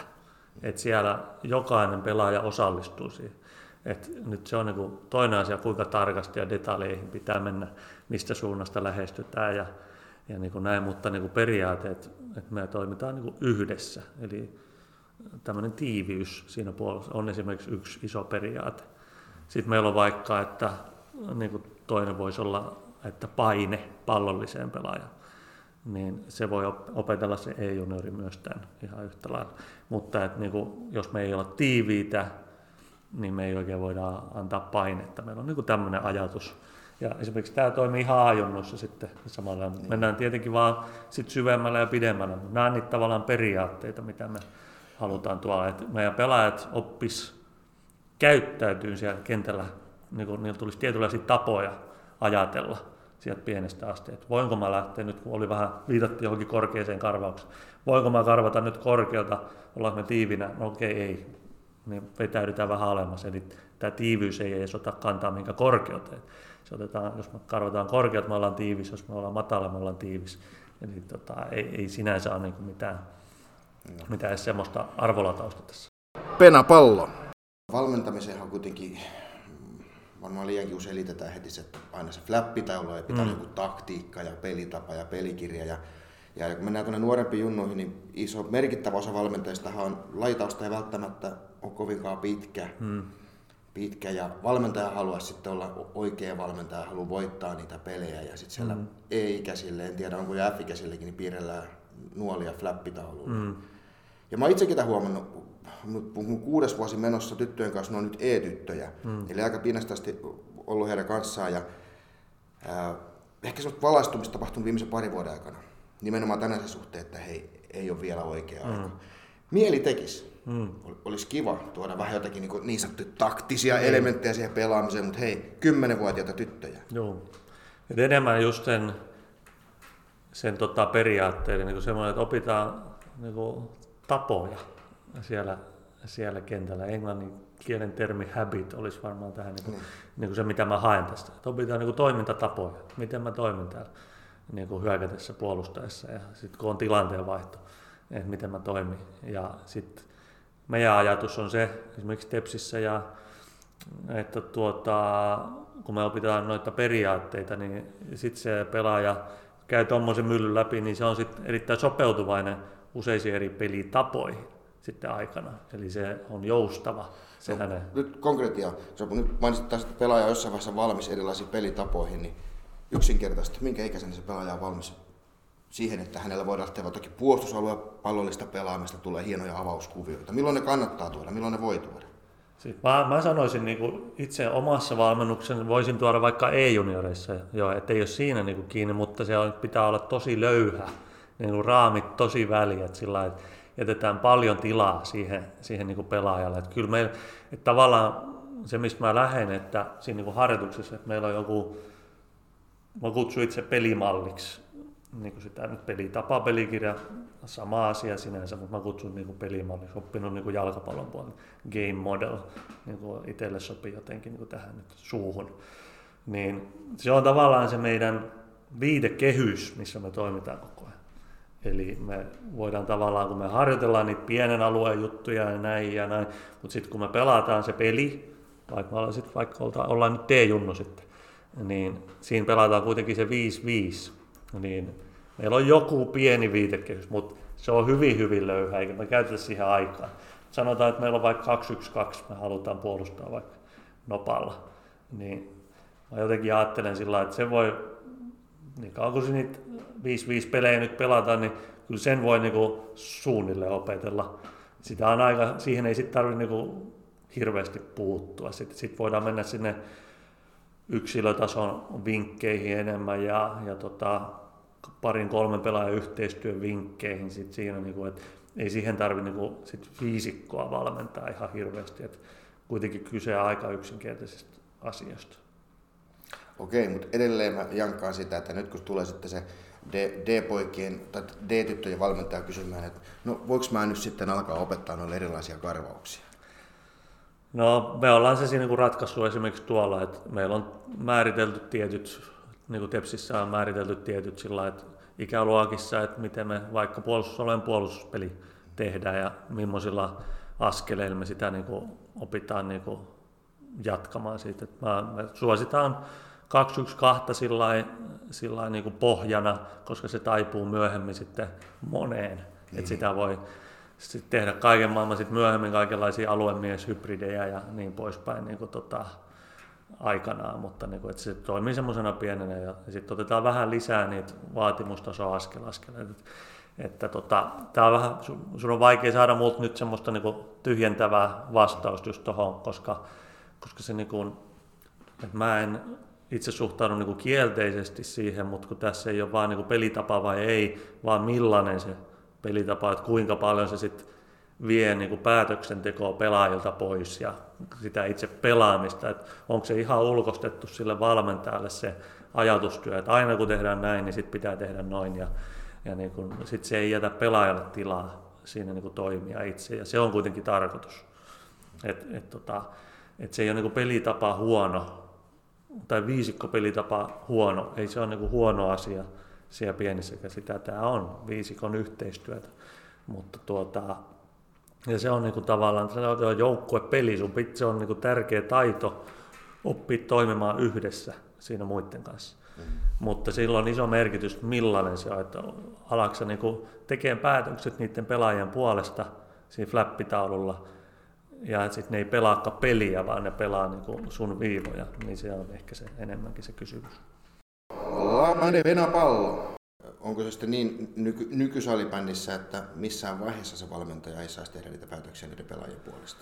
että siellä jokainen pelaaja osallistuu siihen. Et nyt se on niinku toinen asia, kuinka tarkasti ja detaljeihin pitää mennä, mistä suunnasta lähestytään ja niinku näin, mutta niinku periaatteet, että me toimitaan niinku yhdessä. Eli tämmöinen tiiviys siinä puolessa on esimerkiksi yksi iso periaate. Sitten meillä on vaikka, että niinku toinen voisi olla, että paine pallolliseen pelaajaan. Niin se voi opetella se E-juniori myös tämän ihan yhtä lailla. Mutta et niinku, jos me ei olla tiiviitä, niin me ei oikein voida antaa painetta. Meillä on niin tämmöinen ajatus. Ja esimerkiksi tämä toimii ihan ajunnossa sitten samalla. Niin. Mennään tietenkin vaan sit syvemmällä ja pidemmällä. Nämä on niitä tavallaan periaatteita, mitä me halutaan tuolla. Että meidän pelaajat oppis käyttäytyy siellä kentällä. Niin niillä tulisi tietynlaisia tapoja ajatella sieltä pienestä asti. Että voinko mä lähteä nyt, kun oli vähän viitattu johonkin korkeaseen karvaukseen. Voinko mä karvata nyt korkealta? Ollaanko me tiivinä? No okei, ei. Niin vetäydytään vähän alemmas, eli tämä tiiviys ei edes ota kantaa minkä korkeuteen. Se otetaan, jos me karvataan korkeat, me ollaan tiivis, jos me ollaan matala, me ollaan tiivis. Eli ei sinänsä ole niin mitään edes semmoista arvolatausta tässä. Penapallo. Valmentamiseenhan kuitenkin varmaan liiankin usein liitetään heti se, että aina se flappi tai olla pitää joku taktiikka ja pelitapa ja pelikirja. Ja kun mennään tuonne nuorempiin junnuihin, niin iso merkittävä osa valmentajistahan on laitausta ja välttämättä on kovinkaan pitkä ja valmentaja haluaa sitten olla oikea valmentaja, haluaa voittaa niitä pelejä ja sitten siellä E-ikäisille, en tiedä onko jo F-ikäisillekin, niin piirrellään nuolia flappitaululla. Ja mä oon itsekin tämän huomannut, mun 6. vuosi menossa tyttöjen kanssa, ne on nyt E-tyttöjä, eli aika pienestä asti ollut heidän kanssaan ja ehkä semmoista valaistumista tapahtunut viimeisen parin vuoden aikana. Nimenomaan tänään se suhteen, että hei, ei ole vielä oikea aika. mieli tekisi. Mm. Olisi kiva tuoda vähän jotakin niin sanottuja taktisia elementtejä siihen pelaamiseen, mutta hei, 10-vuotiaita tyttöjä. Joo. Et enemmän just sen periaatteiden, niin semmoinen, että opitaan niin tapoja siellä kentällä. Englannin kielen termi habit olisi varmaan tähän niin se, mitä mä haen tästä. Et opitaan niin toimintatapoja, miten mä toimin täällä niin hyökätessä, puolustaessa ja sitten kun on tilanteen vaihto, että miten mä toimin. Ja sitten meidän ajatus on se, esimerkiksi Tepsissä, ja, että kun me opitaan noita periaatteita, niin sitten se pelaaja käy tuommoisen myllyn läpi, niin se on sitten erittäin sopeutuvainen useisiin eri pelitapoihin sitten aikana. Eli se on joustava. Se hänen... Nyt konkreettia, kun nyt mainitsit, että pelaaja on jossain vaiheessa valmis erilaisiin pelitapoihin, niin yksinkertaisesti minkä ikäisenä se pelaaja on valmis siihen, että hänellä voidaan tehdä toki puolustusalueen pallollista pelaamista, tulee hienoja avauskuvioita. Milloin ne kannattaa tuoda, milloin ne voi tuoda? Mä sanoisin niin itse omassa valmennuksessa, voisin tuoda vaikka E-junioreissa, ettei ole siinä niin kiinni, mutta se pitää olla tosi löyhä, niin raamit tosi väliä, että sillä lailla, että jätetään paljon tilaa siihen niin pelaajalle. Että kyllä meillä, että tavallaan se, mistä mä lähden, että siinä niin harjoituksessa, että meillä on joku, mä kutsun itse pelimalliksi, niin sitä nyt pelitapa, pelikirja, sama asia sinänsä, mutta mä kutsun niin pelimalliksi, oppinut niin jalkapallon puolella, game model, niin itselle sopii jotenkin niin tähän nyt suuhun. Niin se on tavallaan se meidän viitekehys, missä me toimitaan koko ajan. Eli me voidaan tavallaan, kun me harjoitellaan niitä pienen alueen juttuja ja näin, mutta sitten kun me pelataan se peli, vaikka ollaan nyt T-junnu sitten, niin siinä pelataan kuitenkin se 5-5. Niin meillä on joku pieni viitekehys, mutta se on hyvin, hyvin löyhä, eikä me käytetä siihen aikaan. Sanotaan, että meillä on vaikka 2-1-2, me halutaan puolustaa vaikka nopalla. Niin mä jotenkin ajattelen sillä lailla, että se voi, niin kauan kun niitä 5-5 pelejä nyt pelataan, niin kyllä sen voi niinku suunnilleen opetella. Sitä on aika, siihen ei sitten tarvitse niinku hirveästi puuttua. Sitten voidaan mennä sinne yksilötason vinkkeihin enemmän ja parin kolmen pelaajan yhteistyön vinkkeihin sit siinä, niinku, että ei siihen tarvitse niinku sit viisikkoa valmentaa ihan hirveästi, että kuitenkin kyse on aika yksinkertaisesta asiasta. Okei, mutta edelleen mä jankkaan sitä, että nyt kun tulee sitten se D-poikien tai D-tyttöjen valmentaja kysymään, että no voiko mä nyt sitten alkaa opettaa noille erilaisia karvauksia? No me ollaan se siinä ratkaissut esimerkiksi tuolla, että meillä on määritelty tietyt, niin kuin Tepsissä on määritelty tietyt sillä, että ikäluokissa, että miten me vaikka puolustusalueen puolustuspeli tehdään ja millaisilla askeleilla me sitä niin kuin opitaan niin kuin jatkamaan siitä. Me suositaan 2-1-2 sillä niin kuin pohjana, koska se taipuu myöhemmin sitten moneen, että sitä voi... Sitten tehdä kaiken maailman sitten myöhemmin kaikenlaisia aluemieshybridejä ja niin poispäin niin aikanaan, mutta niin kuin, että se toimii semmoisena pienenä ja sitten otetaan vähän lisää niitä vaatimustasoa askel. Tää on vähän, sun on vaikea saada multa nyt semmoista niin kuin tyhjentävää vastausta just tuohon, koska se niin kuin, että mä en itse suhtaudu niin kuin kielteisesti siihen, mutta kun tässä ei ole vaan niin kuin pelitapa vai ei, vaan millainen se pelitapa, että kuinka paljon se sitten vie niin kuin päätöksentekoa pelaajilta pois ja sitä itse pelaamista. Että onko se ihan ulkostettu sille valmentajalle se ajatustyö, että aina kun tehdään näin, niin sitten pitää tehdä noin. Ja niin kuin, sit se ei jätä pelaajalle tilaa siinä niin kuin toimia itse. Ja se on kuitenkin tarkoitus. Et se ei ole niin kuin pelitapa huono tai viisikkopelitapa huono. Ei se ole niin kuin huono asia. Siellä pienissäkään sitä tämä on, viisikon yhteistyötä, mutta ja se on niinku tavallaan joukkuepeli, se on niinku tärkeä taito oppia toimimaan yhdessä siinä muiden kanssa, mutta sillä on iso merkitys millainen se on, että alaksä niinku tekee päätökset niiden pelaajien puolesta siinä flappitaululla ja sitten ne ei pelaakaan peliä, vaan ne pelaa niinku sun viivoja, niin se on ehkä se enemmänkin se kysymys. Venäpallo. Onko se sitten niin nykysalibändissä, että missään vaiheessa se valmentaja ei saisi tehdä niitä päätöksiä niiden pelaajien puolesta?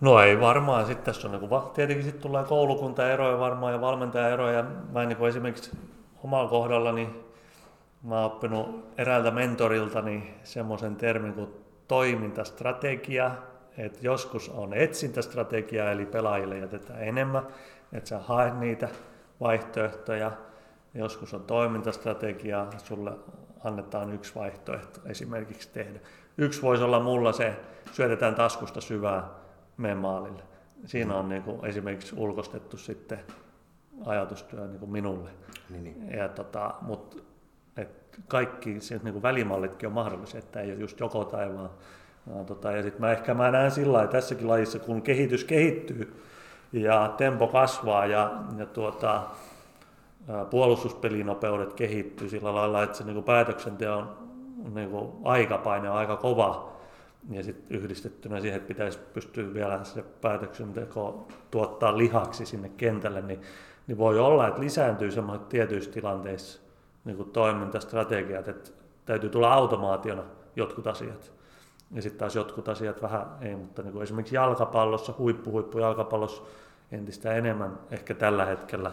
No ei varmaan. Sitten tässä on, tietenkin sitten tulee koulukuntaeroja varmaan ja valmentajaeroja. Mä niin kuin esimerkiksi omalla kohdallani mä oon oppinut eräältä mentoriltani semmoisen termin kuin toimintastrategia, että joskus on etsintästrategia, eli pelaajille jätetään enemmän, että sä haet niitä vaihtoehtoja. Joskus on toimintastrategia, sulle annetaan yksi vaihtoehto esimerkiksi tehdä. Yksi voisi olla mulla se, syötetään taskusta syvään, mene maalille. Siinä on niin kuin esimerkiksi ulkostettu sitten ajatustyö niin kuin minulle. Niin. Ja mut, kaikki siis niin kuin välimallitkin on mahdollisia, että ei ole just joko tai vaan. Ja sitten mä näen sillä lailla tässäkin lajissa, kun kehitys kehittyy ja tempo kasvaa ja puolustuspelin nopeudet kehittyy sillä lailla, että se niin kuin päätöksenteon niin kuin aikapaine on aika kova. Ja sitten yhdistettynä siihen, että pitäisi pystyä vielä se päätöksenteko tuottaa lihaksi sinne kentälle, niin voi olla, että lisääntyy semmoiset tietyissä tilanteissa niin kuin toimintastrategiat, että täytyy tulla automaationa jotkut asiat. Ja sitten taas jotkut asiat vähän ei, mutta niin kuin esimerkiksi jalkapallossa, huippujalkapallossa entistä enemmän ehkä tällä hetkellä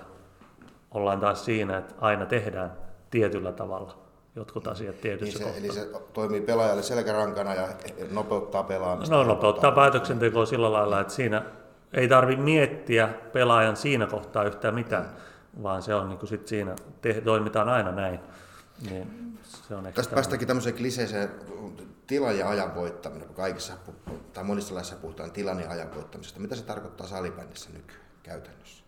ollaan taas siinä, että aina tehdään tietyllä tavalla. Jotkut asiat tietyssä kohtaa. Eli se toimii pelaajalle selkärankana ja nopeuttaa pelaamista. No nopeuttaa päätöksentekoa sillä lailla, että siinä ei tarvitse miettiä pelaajan siinä kohtaa yhtään mitään, vaan se on niin kuin sit siinä, toimitaan aina näin. Niin se on tästä päästäänkin tämmöiseen kliseeseen tilan ja ajan voittaminen, kun kaikissa tai monissa laissa puhutaan tilan ja ajan voittamisesta. Mitä se tarkoittaa salibändissä nykyään käytännössä?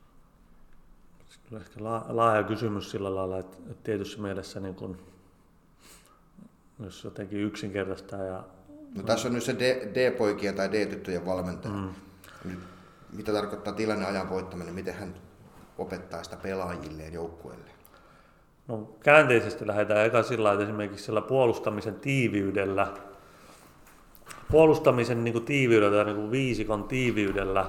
Kyllä ehkä laaja kysymys sillä lailla, että tietyssä mielessä niin kuin jos jotenkin yksinkertaista. No, tässä on nyt se D-poikien tai D-tyttöjen valmentaja. Nyt, mitä tarkoittaa tilanneajan voittaminen? Miten hän opettaa sitä pelaajilleen, joukkueelle? No, käänteisesti lähdetään eka sillä, että esimerkiksi sillä puolustamisen niin kuin tiiviydellä tai niin kuin viisikon tiiviydellä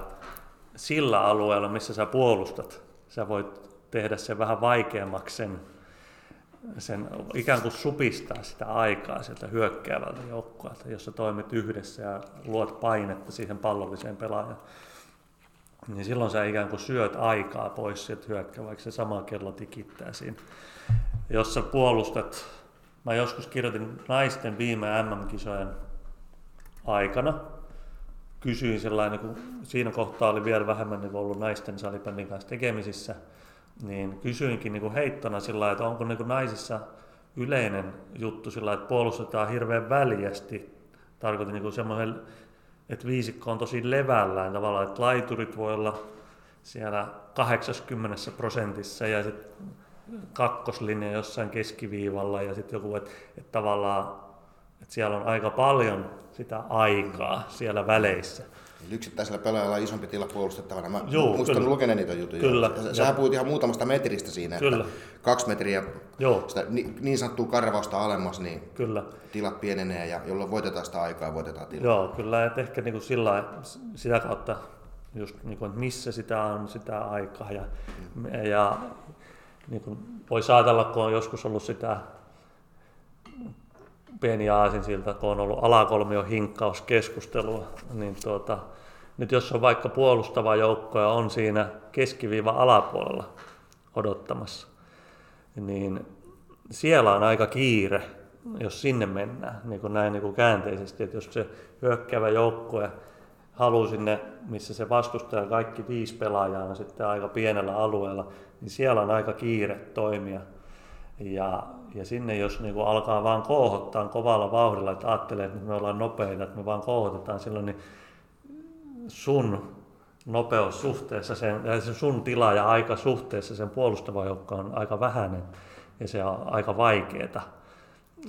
sillä alueella, missä sä puolustat, sä voit tehdä sen vähän vaikeammaksi sen ikään kuin supistaa sitä aikaa sieltä hyökkäävältä joukkueelta, jos sä toimit yhdessä ja luot painetta siihen pallolliseen pelaajan, niin silloin sä ikään kuin syöt aikaa pois sieltä hyökkää, vaikka se sama kello tikittää siinä. Jos sä puolustat, mä joskus kirjoitin naisten viime MM-kisojen aikana, kysyin sellainen, kun siinä kohtaa oli vielä vähemmän niin ollut naisten salibändin kanssa tekemisissä, niin kysyinkin niin kuin heittona sillä, että onko niin kuin naisissa yleinen juttu sillä, että puolustetaan hirveän väljästi. Tarkoitin niin kuin semmoisen, että viisikko on tosi levällään tavallaan, että laiturit voi olla siellä 80% ja sitten kakkoslinja jossain keskiviivalla ja sitten joku, että tavallaan että siellä on aika paljon sitä aikaa siellä väleissä. Yksittäisellä pelaajalla on isompi tila puolustettavana. Mä muistan lukeneen niitä jutuja. Kyllä. Sähän puhuit ihan muutamasta metristä siinä, kyllä, että 2 metriä sitä niin sanottua karvausta alemmas, niin kyllä, tilat pienenee ja jolloin voitetaan sitä aikaa ja voitetaan tilaa. Joo, kyllä, että ehkä niin kuin sillä, sitä kautta, just niin kuin, että missä sitä on sitä aikaa. Ja niin kuin voisi ajatella, kun on joskus ollut sitä pieni aasinsilta, kun on ollut alakolmion hinkkauskeskustelua, niin nyt jos on vaikka puolustava joukko ja on siinä keskiviiva alapuolella odottamassa, niin siellä on aika kiire, jos sinne mennään, niin kuin näin niin kuin käänteisesti, että jos se hyökkäävä joukko ja haluaa sinne, missä se vastustaa kaikki 5 pelaajaa on sitten aika pienellä alueella, niin siellä on aika kiire toimia. Ja sinne jos niin kuin alkaa vaan kouhottaa kovalla vauhdilla, että ajattelee, että me ollaan nopeita, että me vaan kouhotetaan silloin, niin sun nopeus suhteessa, sen sun tila ja aika suhteessa sen puolustava joukko on aika vähäinen ja se on aika vaikeeta.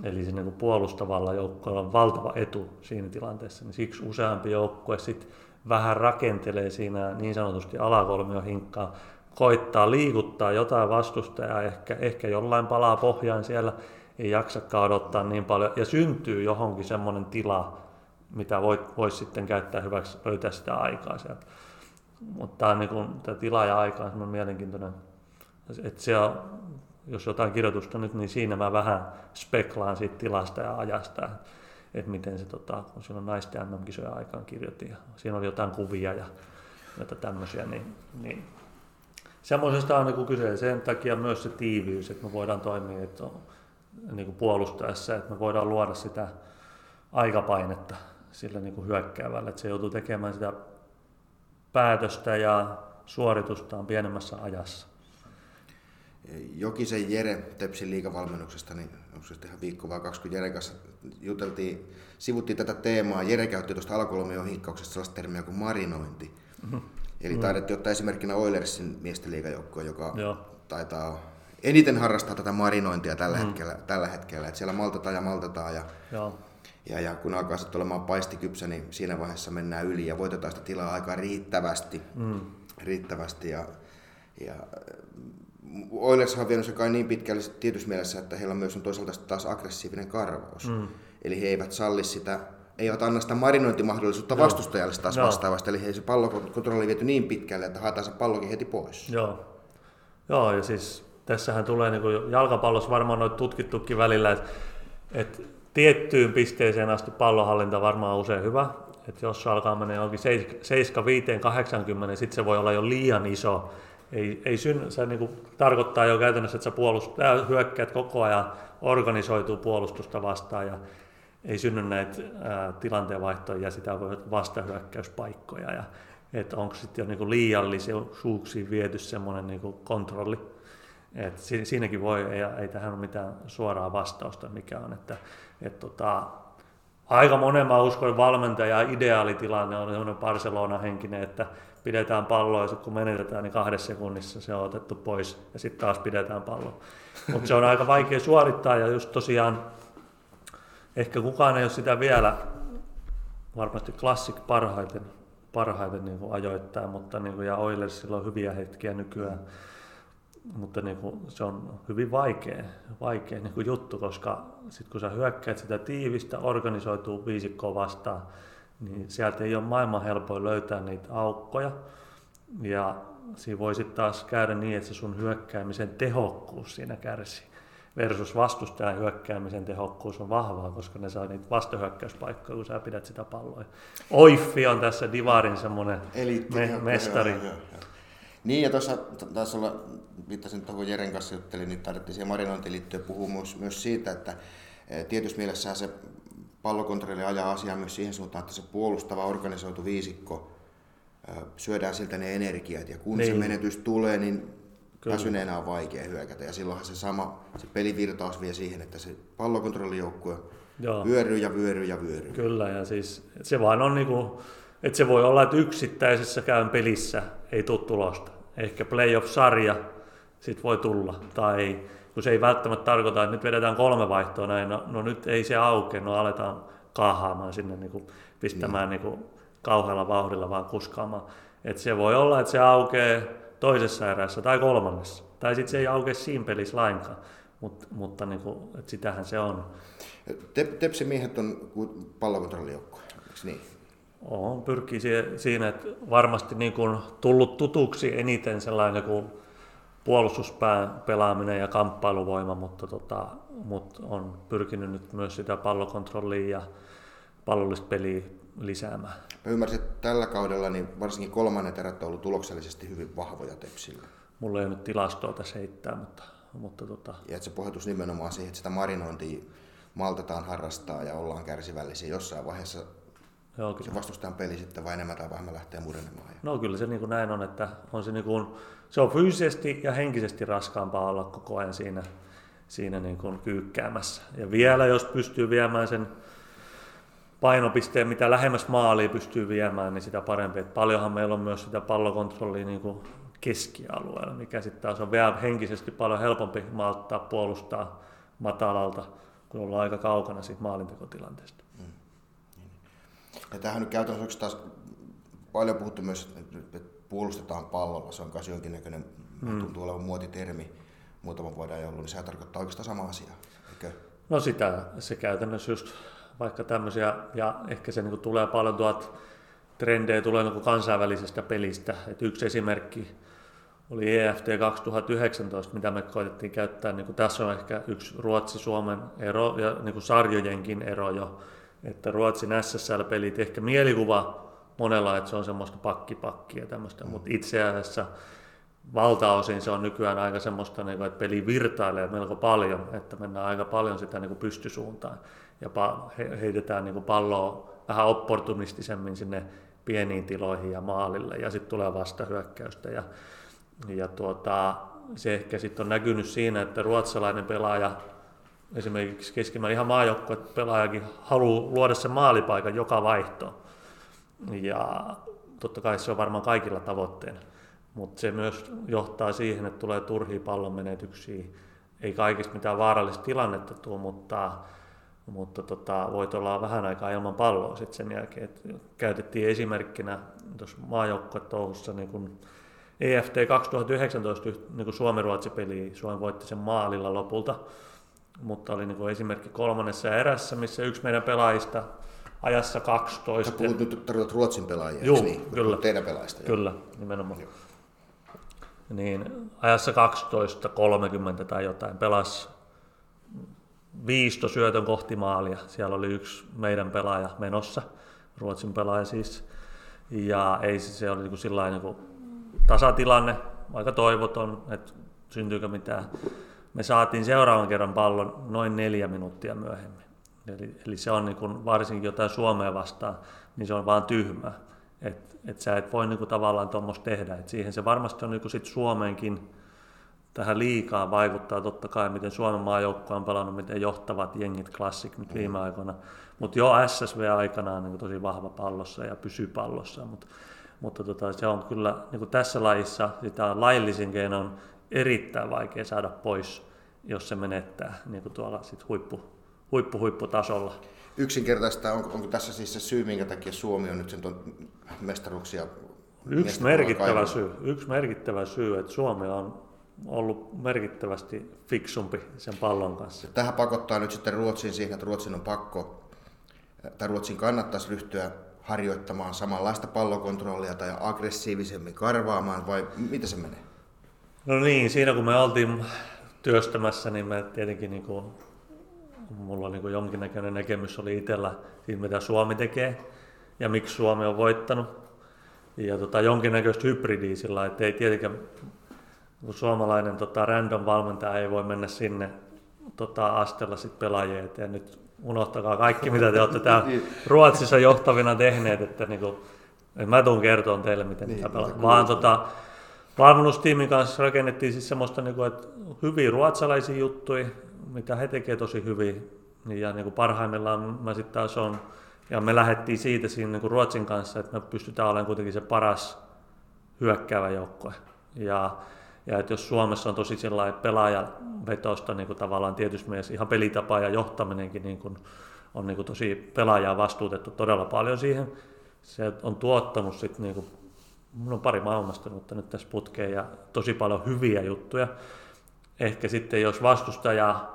Eli se niin kuin puolustavalla joukkoilla on valtava etu siinä tilanteessa, niin siksi useampi joukkue sit vähän rakentelee siinä niin sanotusti alakolmion hinkkaa, koittaa liikuttaa jotain vastustajaa, ehkä jollain palaa pohjaan siellä, ei jaksakaan odottaa niin paljon, ja syntyy johonkin semmoinen tila, mitä voisi sitten käyttää hyväksi, löytää sitä aikaa sieltä. Mutta niin tämä tila ja aika on semmoinen mielenkiintoinen, että se on, jos jotain kirjoitusta nyt, niin siinä mä vähän speklaan siitä tilasta ja ajasta, että miten se, kun siinä on naisten MM-kisojen aikaan kirjoitin, ja siinä oli jotain kuvia ja jotain tämmöisiä, niin semmoisesta on niin kyse, sen takia myös se tiiviys, että me voidaan toimia että on, niin puolustaessa, että me voidaan luoda sitä aikapainetta sillä niin kuin hyökkäävällä, että se joutuu tekemään sitä päätöstä ja suoritustaan pienemmässä ajassa. Jokisen Jere Tepsin liigavalmennuksesta, niin onko se ihan viikko vai 20 Jeren kanssa juteltiin, sivuttiin tätä teemaa. Jere käytti tuosta alkuolomion hinkkauksesta sellaista termiä kuin marinointi. Mm-hmm. Eli taidettiin ottaa esimerkkinä Oilersin miesten liigajoukkoa, joka taitaa eniten harrastaa tätä marinointia tällä hetkellä. Et siellä maltetaan ja kun alkaa sitten olemaan paistikypsä, niin siinä vaiheessa mennään yli ja voitetaan sitä tilaa aika riittävästi. Ja Oilershan on vienyt se kai niin pitkälle tietyssä mielessä, että heillä on myös on toisaalta taas aggressiivinen karvaus. Mm. Eli he eivät salli sitä, eivät anna sitä marinointimahdollisuutta vastustajalle taas vastaavasti. Eli he se pallokontrolli viety niin pitkälle, että haetaan se pallokin heti pois. Joo, ja siis tässähän tulee niin kuin jalkapallossa varmaan on tutkittukin välillä, että tiettyyn pisteeseen asti pallohallinta varmaan on usein hyvä. Että jos se alkaa mennä johonkin 7-5-80, sitten se voi olla jo liian iso. Se niin kuin tarkoittaa jo käytännössä, että sä hyökkäät koko ajan, organisoituu puolustusta vastaan ja ei synny näitä tilanteenvaihtoja ja sitä voi vastahyökkäyspaikkoja. Ja, että onko sitten jo niin kuin liiallisuuksiin viety semmoinen niin kuin kontrolli. Et siinäkin voi, ei tähän ole mitään suoraa vastausta, mikä on. Aika monen mä uskon valmentaja ideaalitilanne on semmoinen Barcelona-henkinen, että pidetään palloa ja sitten kun menetetään, niin 2 sekunnissa se on otettu pois ja sitten taas pidetään palloa. Mutta se on aika vaikea suorittaa ja just tosiaan ehkä kukaan ei ole sitä vielä, varmasti Classic parhaiten niin kuin ajoittaa, mutta niin kuin, ja Oilersilla on hyviä hetkiä nykyään. Mutta niin kuin, se on hyvin vaikea niin kuin juttu, koska sit kun sä hyökkäät sitä tiivistä, organisoituu viisikkoa vastaan, niin sieltä ei ole maailman helpoin löytää niitä aukkoja. Ja siinä voi sitten taas käydä niin, että se sun hyökkäämisen tehokkuus siinä kärsii. Versus vastustajan hyökkäämisen tehokkuus on vahvaa, koska ne saa niitä vastahyökkäyspaikkoja, kun sä pidät sitä palloa. Oiffi on tässä divarin semmoinen mestari. Niin, ja tuossa taisi olla, viittasin tuohon Jeren kanssa juttelin, niin tarvittiin siihen marinointiin liittyen puhua myös siitä, että tietyssä mielessä se pallokontrolli ajaa asiaa myös siihen suuntaan, että se puolustava organisoitu viisikko syödään siltä ne energiat, ja kun se menetys tulee, niin väsyneenä on vaikea hyökätä, ja silloinhan se sama se pelivirtaus vie siihen, että se pallokontrollijoukkue vyöryy. Kyllä, ja siis se vaan on niinku... Että se voi olla, että yksittäisessäkään pelissä ei tule tulosta. Ehkä playoff-sarja sit voi tulla. Tai ei, kun se ei välttämättä tarkoita, että nyt vedetään 3 vaihtoa näin. No nyt ei se auke, aletaan kaahaamaan sinne, niinku, pistämään niinku, kauhealla vauhdilla vaan kuskaamaan. Että se voi olla, että se aukeaa toisessa erässä tai 3. Tai sitten se ei aukea siinä pelissä lainkaan. Mutta niinku, et sitähän se on. Tepsimiehet on pallokontrollijoukkoja, eikö niin? Pyrkii siinä, että varmasti niin kuin tullut tutuksi eniten sellainen kuin puolustuspään pelaaminen ja kamppailuvoima, mutta on pyrkinyt nyt myös sitä pallokontrollia ja pallollista peliä lisäämään. Mä ymmärsin, että tällä kaudella niin varsinkin 3. erät on ollut tuloksellisesti hyvin vahvoja Tepsillä. Mulla ei ole nyt tilastoa tässä heittää, mutta. Ja että se pohjautuisi nimenomaan siihen, että sitä marinointia maltetaan harrastaa ja ollaan kärsivällisiä jossain vaiheessa. Joo, se vastustajan peli sitten vai enemmän tai vähemmän lähtee murenemaan. No kyllä se niin kuin näin on, että on se, niin kuin, se on fyysisesti ja henkisesti raskaampaa olla koko ajan siinä niin kuin kyykkäämässä. Ja vielä jos pystyy viemään sen painopisteen, mitä lähemmäs maalia pystyy viemään, niin sitä parempi. Et paljonhan meillä on myös sitä pallokontrollia niin kuin keskialueella, mikä sitten taas on vielä henkisesti paljon helpompi malttaa puolustaa matalalta, kun ollaan aika kaukana siitä maalintekotilanteesta. Ja tämähän nyt käytännössä taas paljon puhuttu myös, että puolustetaan pallolla, se on myös jonkinnäköinen, tuntuu olevan muotitermi, muutama voidaan joulun, niin sehän tarkoittaa oikeastaan sama asiaa, eikö? No sitä, se käytännössä just vaikka tämmöisiä, ja ehkä se niin kuin tulee paljon trendejä tulee niin kuin kansainvälisestä pelistä, että yksi esimerkki oli EFT 2019, mitä me koitettiin käyttää, niin kuin tässä on ehkä yksi Ruotsi-Suomen ero ja niin kuin sarjojenkin ero jo, että Ruotsin SSL-pelit ehkä mielikuva monella, että se on semmoista pakkipakkia tämmöistä, mutta itse asiassa valtaosin se on nykyään aika semmoista, että peli virtailee melko paljon, että mennään aika paljon sitä pystysuuntaan ja heitetään palloa vähän opportunistisemmin sinne pieniin tiloihin ja maalille ja sitten tulee vastahyökkäystä. Se ehkä sitten on näkynyt siinä, että ruotsalainen pelaaja, esimerkiksi keskimäärin ihan maajoukkuepelaajakin, haluaa luoda sen maalipaikan joka vaihtoon. Ja totta kai se on varmaan kaikilla tavoitteena, mutta se myös johtaa siihen, että tulee turhia pallonmenetyksiä. Ei kaikista mitään vaarallista tilannetta tule, mutta voit olla vähän aikaa ilman palloa sitten sen jälkeen. Et käytettiin esimerkkinä tuossa maajoukkuetouhussa niin EFT 2019 niin Suomi-Ruotsi-peliä. Suomi voitti sen maalilla lopulta, mutta oli niin esimerkki kolmannessa erässä, missä yksi meidän pelaajista ajassa 12. Tarkoitat Ruotsin pelaajia, juu, niin? Kyllä. Teidän pelaajista. Kyllä, nimenomaan. Joo. Niin, ajassa 12.30 tai jotain pelasi 5 syötön kohti maalia. Siellä oli yksi meidän pelaaja menossa, Ruotsin pelaaja siis. Ja ei, se oli niin sillain niin tasatilanne, aika toivoton, että syntyykö mitään. Me saatiin seuraavan kerran pallon noin 4 minuuttia myöhemmin. Eli se on niin kuin, varsinkin jotain Suomea vastaan, niin se on vaan tyhmää. Että sä et voi niin kuin, tavallaan tuommoista tehdä. Et siihen se varmasti on niin kuin, sit Suomeenkin tähän liikaa vaikuttaa totta kai, miten Suomen maajoukkue on pelannut, miten johtavat jengit klassik nyt viime aikoina. Mutta jo SSV aikanaan niin kuin, tosi vahva pallossa ja pysyy pallossa. Mutta se on kyllä niin kuin tässä lajissa, sitä laillisin keino on erittäin vaikea saada pois, jos se menettää niin kuin tuolla sit huipputasolla. Yksinkertaista, onko tässä siis se syy, minkä takia Suomi on nyt sen mestaruuksia? Yksi merkittävä syy, että Suomi on ollut merkittävästi fiksumpi sen pallon kanssa. Tähän pakottaa nyt sitten Ruotsin siihen, että Ruotsin kannattaisi ryhtyä harjoittamaan samanlaista pallokontrollia tai aggressiivisemmin karvaamaan, vai mitä se menee? No niin, siinä kun me oltiin työstämässä, niin me tietenkin mulla on jonkinnäköinen näkemys oli itsellä siitä, mitä Suomi tekee ja miksi Suomi on voittanut. Ja jonkinnäköistä hybridiä sillä, että ei tietenkään suomalainen random valmentaja ei voi mennä sinne astella sit pelaajia eteen. Nyt unohtakaa kaikki, mitä te olette täällä Ruotsissa johtavina tehneet, että mä tuun kertoa teille, miten niin, tämä pelaa. Vaan valmennustiimin kanssa rakennettiin siis semmoista, että hyviä ruotsalaisia juttuja, mitä he tekevät tosi hyvin, ja parhaimmillaan mä sitten taas on, ja me lähdettiin siitä siinä Ruotsin kanssa, että me pystytään olemaan kuitenkin se paras hyökkäävä joukkue. Ja että jos Suomessa on tosi sellainen pelaajavetosta tavallaan tietysti mielessä, ihan pelitapa ja johtaminenkin on tosi pelaajaa vastuutettu todella paljon siihen, se on tuottanut sitten, mun on pari maailmastunutta nyt tässä putkeen ja tosi paljon hyviä juttuja. Ehkä sitten jos vastustaja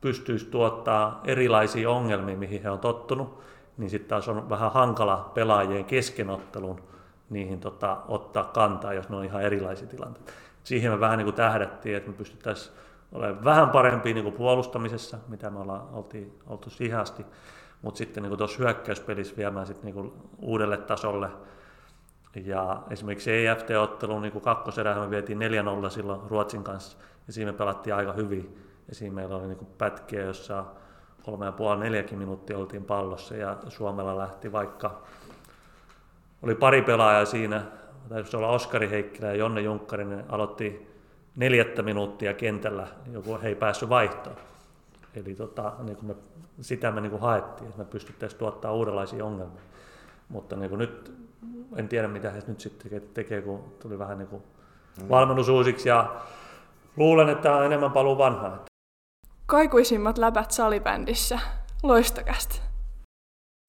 pystyisi tuottaa erilaisia ongelmia, mihin he on tottunut, niin sitten taas on vähän hankala pelaajien keskenotteluun niihin ottaa kantaa, jos ne on ihan erilaisia tilanteita. Siihen me vähän tähdättiin, että me pystyttäisiin olemaan vähän parempia puolustamisessa, mitä me oltiin siihen asti, mutta sitten tuossa hyökkäyspelissä viemään sit uudelle tasolle. Ja esimerkiksi EFT-otteluun kakkoserähän me vietiin 4-0 silloin Ruotsin kanssa, ja siinä me pelattiin aika hyvin. Ja siinä meillä oli pätkiä, jossa 3,5-4 minuuttia oltiin pallossa, ja Suomella lähti vaikka, oli pari pelaajaa siinä, taisi olla Oskari Heikkilä ja Jonne Junkkarinen, aloitti 4 minuuttia kentällä, joku ei päässyt vaihtoon. Eli sitä me haettiin, että me pystyttäisiin tuottamaan uudenlaisia ongelmia. Mutta nyt en tiedä, mitä he nyt sitten tekee, kun tuli vähän valmennus uusiksi, ja luulen, että tämä on enemmän paluu vanhaa. Kaikuisimmat läpät salibändissä. Loistokästä.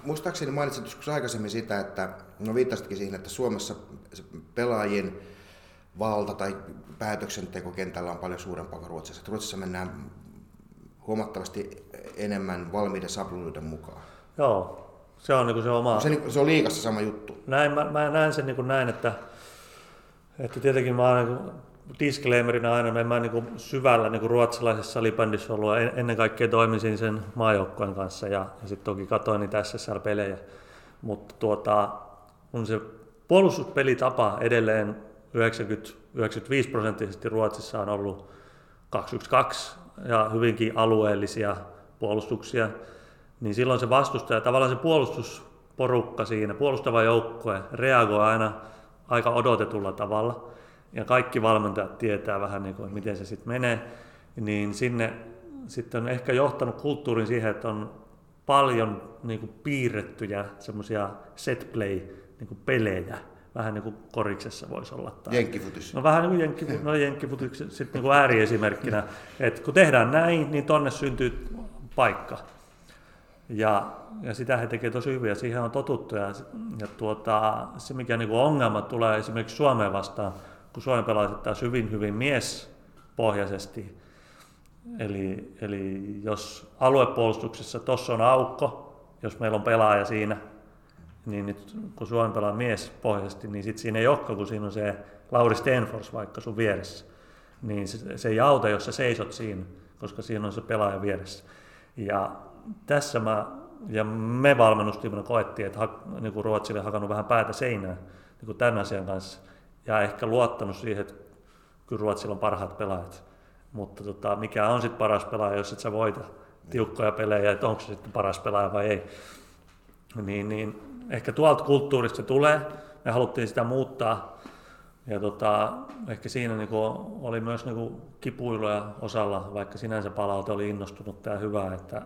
Muistaakseni mainitsit joskus aikaisemmin sitä, että viittasitkin siihen, että Suomessa pelaajien valta tai päätöksenteko kentällä on paljon suurempaa kuin Ruotsissa. Ruotsissa mennään huomattavasti enemmän valmiiden sapluiden mukaan. Joo. Se on se oma. Se on liigassa sama juttu. Näin, mä näen sen näin, että tietenkin mä oon disclaimerina aina, mä en syvällä ruotsalaisessa salibändissä ollut, ennen kaikkea toimisin sen maajoukkueen kanssa ja sitten toki katsoin niitä SSL-pelejä. Mutta kun se puolustuspelitapa edelleen 95% Ruotsissa on ollut 212 ja hyvinkin alueellisia puolustuksia, niin silloin se vastustaja, tavallaan se puolustusporukka siinä, puolustava joukkue reagoi aina aika odotetulla tavalla ja kaikki valmentajat tietää vähän niin kuin, miten se sitten menee, niin sinne sitten on ehkä johtanut kulttuurin siihen, että on paljon niin kuin piirrettyjä semmoisia set-play-pelejä, vähän niin kuin koriksessa voisi olla. Jenkkifutis. No vähän niin kuin jenkkifutis, sitten niin kuin ääriesimerkkinä, että kun tehdään näin, niin tonne syntyy paikka. Ja sitä he tekevät tosi hyvin ja siihen on totuttu. Se mikä niin kuin ongelma tulee esimerkiksi Suomeen vastaan, kun Suomen pelaiset taas hyvin miespohjaisesti. Eli jos aluepuolustuksessa tuossa on aukko, jos meillä on pelaaja siinä, niin nyt kun Suomen pelaa miespohjaisesti, niin sitten siinä ei olekaan, kun siinä on se Lauri Stenfors vaikka sun vieressä. Niin se ei auta, jos sä seisot siinä, koska siinä on se pelaaja vieressä. Ja tässä me valmennustiimina koettiin, että niin kuin Ruotsille on hakannut vähän päätä seinään niin tämän asian kanssa. Ja ehkä luottanut siihen, että kyllä Ruotsilla on parhaat pelaajat. Mutta mikä on sitten paras pelaaja, jos et sä voita tiukkoja pelejä, että onko se sitten paras pelaaja vai ei. Niin ehkä tuolta kulttuurista tulee, me haluttiin sitä muuttaa. Ja ehkä siinä niinku oli myös niinku kipuiluja osalla, vaikka sinänsä palaute oli innostunut ja hyvä, että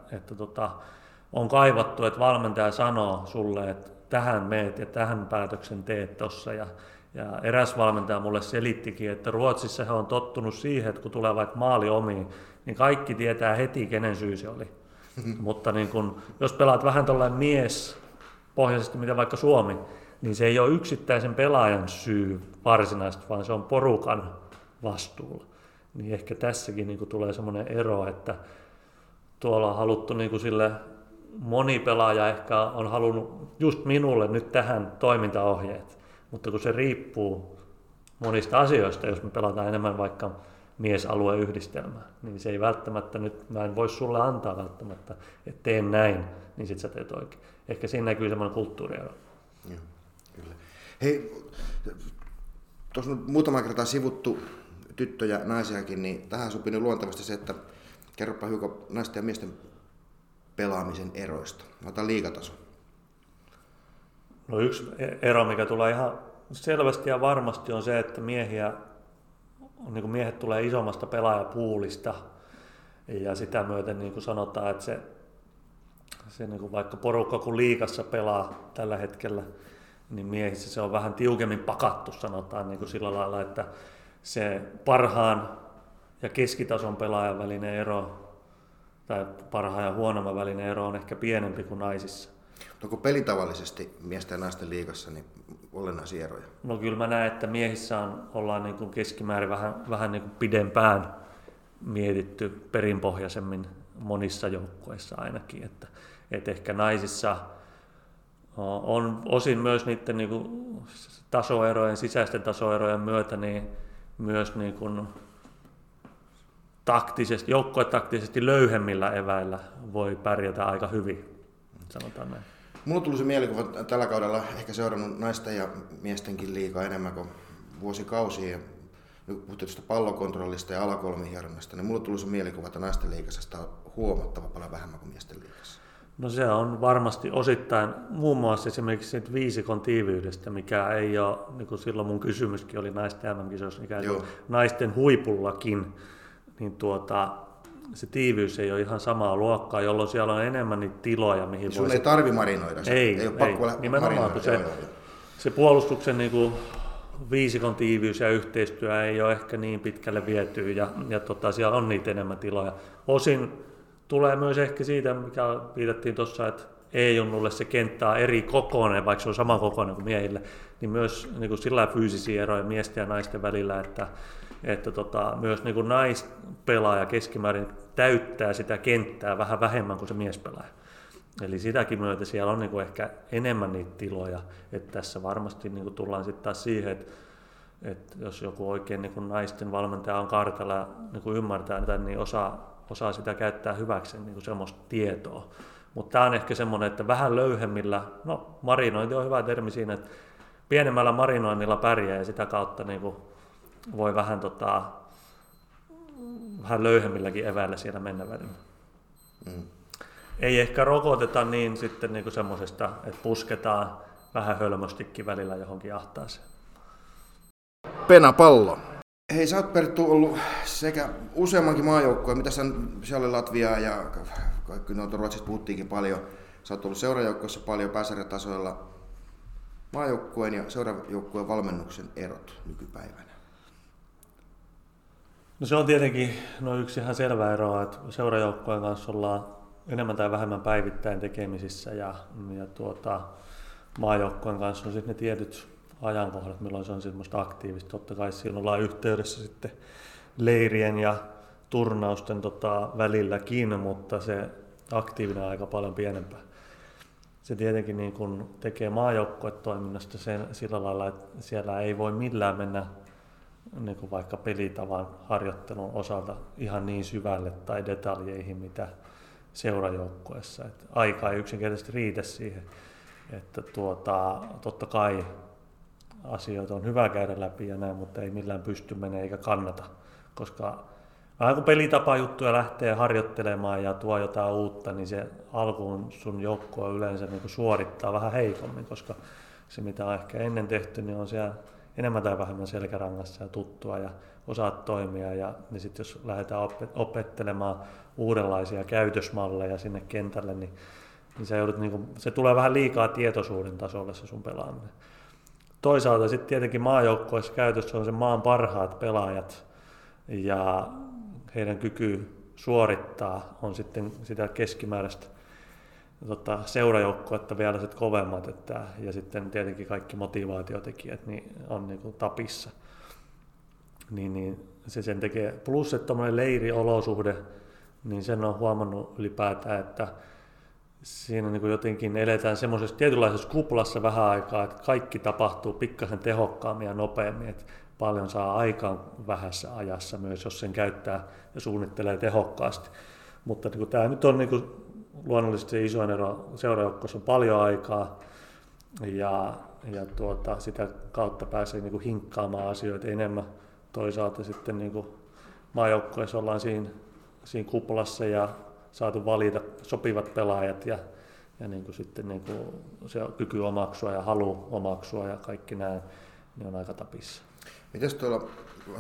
on kaivattu, että valmentaja sanoo sulle, että tähän meet ja tähän päätöksen teet tuossa. Ja eräs valmentaja mulle selittikin, että Ruotsissa he on tottunut siihen, että kun tulee vaikka maali omiin, niin kaikki tietää heti, kenen syy se oli. Mutta niin kun, jos pelaat vähän tuollainen mies pohjaisesti, mitä vaikka Suomi, niin se ei ole yksittäisen pelaajan syy varsinaisesti, vaan se on porukan vastuulla. Niin ehkä tässäkin niin kun tulee semmoinen ero, että tuolla on haluttu niin kun sille, moni pelaaja ehkä on halunnut just minulle nyt tähän toimintaohjeet. Mutta kun se riippuu monista asioista, jos me pelataan enemmän vaikka miesalueyhdistelmää, niin se ei välttämättä nyt, mä en voi sulle antaa välttämättä, että teen näin, niin sit sä teet oikein. Ehkä siinä näkyy semmoinen kulttuuriero. Joo, kyllä. Hei, tuossa on muutama kertaa sivuttu tyttöjä, naisiakin, niin tähän sopii nyt luontevasti se, että kerropa hiukan naisten ja miesten pelaamisen eroista. Otetaan liigataso. No yksi ero, mikä tulee ihan selvästi ja varmasti on se, että niin miehet tulee isommasta pelaajapuulista ja sitä myöten niin kuin sanotaan, että se niin kuin vaikka porukka kun liigassa pelaa tällä hetkellä, niin miehissä se on vähän tiukemmin pakattu sanotaan niin kuin sillä lailla, että se parhaan ja keskitason pelaajan välinen ero tai parhaan ja huonomman välinen ero on ehkä pienempi kuin naisissa. No kun pelitavallisesti miesten ja naisten liigassa, niin olennaisia eroja. No kyllä mä näen, että miehissä ollaan niin kuin keskimäärin vähän niin kuin pidempään mietitty perinpohjaisemmin monissa joukkueissa ainakin. Että ehkä naisissa on osin myös niiden niin kuin tasoerojen, sisäisten tasoerojen myötä, niin myös niin kuin taktisesti, joukkuetaktisesti löyhemmillä eväillä voi pärjätä aika hyvin. Sanotaan näin. Mulla on tullut se mielikuva, että tällä kaudella ehkä seurannut naisten ja miestenkin liigaa enemmän kuin vuosikausia. Nyt puhuttiin tuosta pallokontrollista ja alakolmihieronnasta, niin mulla on tullut se mielikuva, että naisten liigassa on huomattava paljon vähemmän kuin miesten liigassa. No se on varmasti osittain muun muassa esimerkiksi viisikon tiiviydestä, mikä ei ole, niin kuin silloin mun kysymyskin oli naisten MM-kisoissa, mikä naisten huipullakin, niin se tiiviys ei ole ihan samaa luokkaa, jolloin siellä on enemmän niitä tiloja, mihin sun voi... Sun ei tarvitse marinoida. Ei ole pakko marinoida. Se puolustuksen niin kuin viisikon tiiviys ja yhteistyö ei ole ehkä niin pitkälle vietyä, ja siellä on niitä enemmän tiloja. Osin tulee myös ehkä siitä, mikä viitattiin tuossa, että E-junnulle se kenttä on eri kokoinen, vaikka se on sama kokoinen kuin miehillä, niin myös niin kuin sillä fyysisiä eroja miesten ja naisten välillä, että myös niin kuin naispelaaja keskimäärin täyttää sitä kenttää vähän vähemmän kuin se miespelaaja. Eli sitäkin myötä siellä on niin kuin ehkä enemmän niitä tiloja, että tässä varmasti niin kuin tullaan sitten taas siihen, että jos joku oikein niin kuin naisten valmentaja on kartalla ja niin kuin ymmärtää tämän, niin osaa sitä käyttää hyväksi niin kuin semmoista tietoa. Mutta tämä on ehkä semmoinen, että vähän löyhemmillä, no marinointi on hyvä termi siinä, että pienemmällä marinoinnilla pärjää ja sitä kautta niin kuin voi vähän, vähän löyhemmilläkin eväillä siellä mennä välillä. Mm. Ei ehkä rokoteta niin sitten niin kuin semmoisesta, että pusketaan vähän hölmöstikin välillä johonkin ahtaaseen. Penapallo. Hei, sä oot Perttu ollut sekä useammankin maajoukkueen, mitä siellä oli Latviaa ja kaikki noita Ruotsista puhuttiinkin paljon. Sä oot ollut seurajoukkueessa paljon pääsarjatasoilla. Maajoukkueen ja seurajoukkueen valmennuksen erot nykypäivänä. No se on tietenkin yksi ihan selvä ero, että seurajoukkueen kanssa ollaan enemmän tai vähemmän päivittäin tekemisissä ja maajoukkueen kanssa on sitten ne tietyt ajankohdat, milloin se on semmoista aktiivista. Totta kai siinä ollaan yhteydessä sitten leirien ja turnausten välilläkin, mutta se aktiivinen aika paljon pienempää. Se tietenkin niin kun tekee maajoukkuetoiminnasta sillä lailla, että siellä ei voi millään mennä niin kun vaikka pelitavan harjoittelun osalta ihan niin syvälle tai detaljeihin, mitä seurajoukkuessa. Aika ei yksinkertaisesti riitä siihen. Että totta kai asioita on hyvä käydä läpi ja näin, mutta ei millään pysty menemään eikä kannata, koska vähän kun pelitapajuttuja lähtee harjoittelemaan ja tuo jotain uutta, niin se alkuun sun joukkoa yleensä niin kuin suorittaa vähän heikommin, koska se mitä on ehkä ennen tehty, niin on siellä enemmän tai vähemmän selkärangassa ja tuttua ja osaat toimia. Ja niin sitten jos lähdetään opettelemaan uudenlaisia käytösmalleja sinne kentälle, niin sä joudut, niin kuin, se tulee vähän liikaa tietoisuuden tasolle se sun pelaaminen. Toisaalta sitten tietenkin maajoukkueessa käytössä on se maan parhaat pelaajat ja heidän kyky suorittaa on sitten sitä keskimääräistä seurajoukkuetta vielä sit kovemmat ja sitten tietenkin kaikki motivaatiotekijät niin on niinku tapissa. Niin se sen tekee. Plus, että tuommoinen leiriolosuhde, niin sen on huomannut ylipäätään, että siinä niin kuin jotenkin eletään semmoisessa tietynlaisessa kuplassa vähän aikaa, että kaikki tapahtuu pikkasen tehokkaammin ja nopeammin. Että paljon saa aikaan vähässä ajassa myös, jos sen käyttää ja suunnittelee tehokkaasti. Mutta niin kuin tämä nyt on niin kuin luonnollisesti isoin ero. Seurajoukkueessa on paljon aikaa ja sitä kautta pääsee niin kuin hinkkaamaan asioita enemmän. Toisaalta sitten niin kuin maajoukkueessa ollaan siinä kuplassa ja saatu valita sopivat pelaajat ja niin kuin sitten niin kuin se kyky omaksua ja halu omaksua ja kaikki nämä niin on aika tapissa. Mitäs tuolla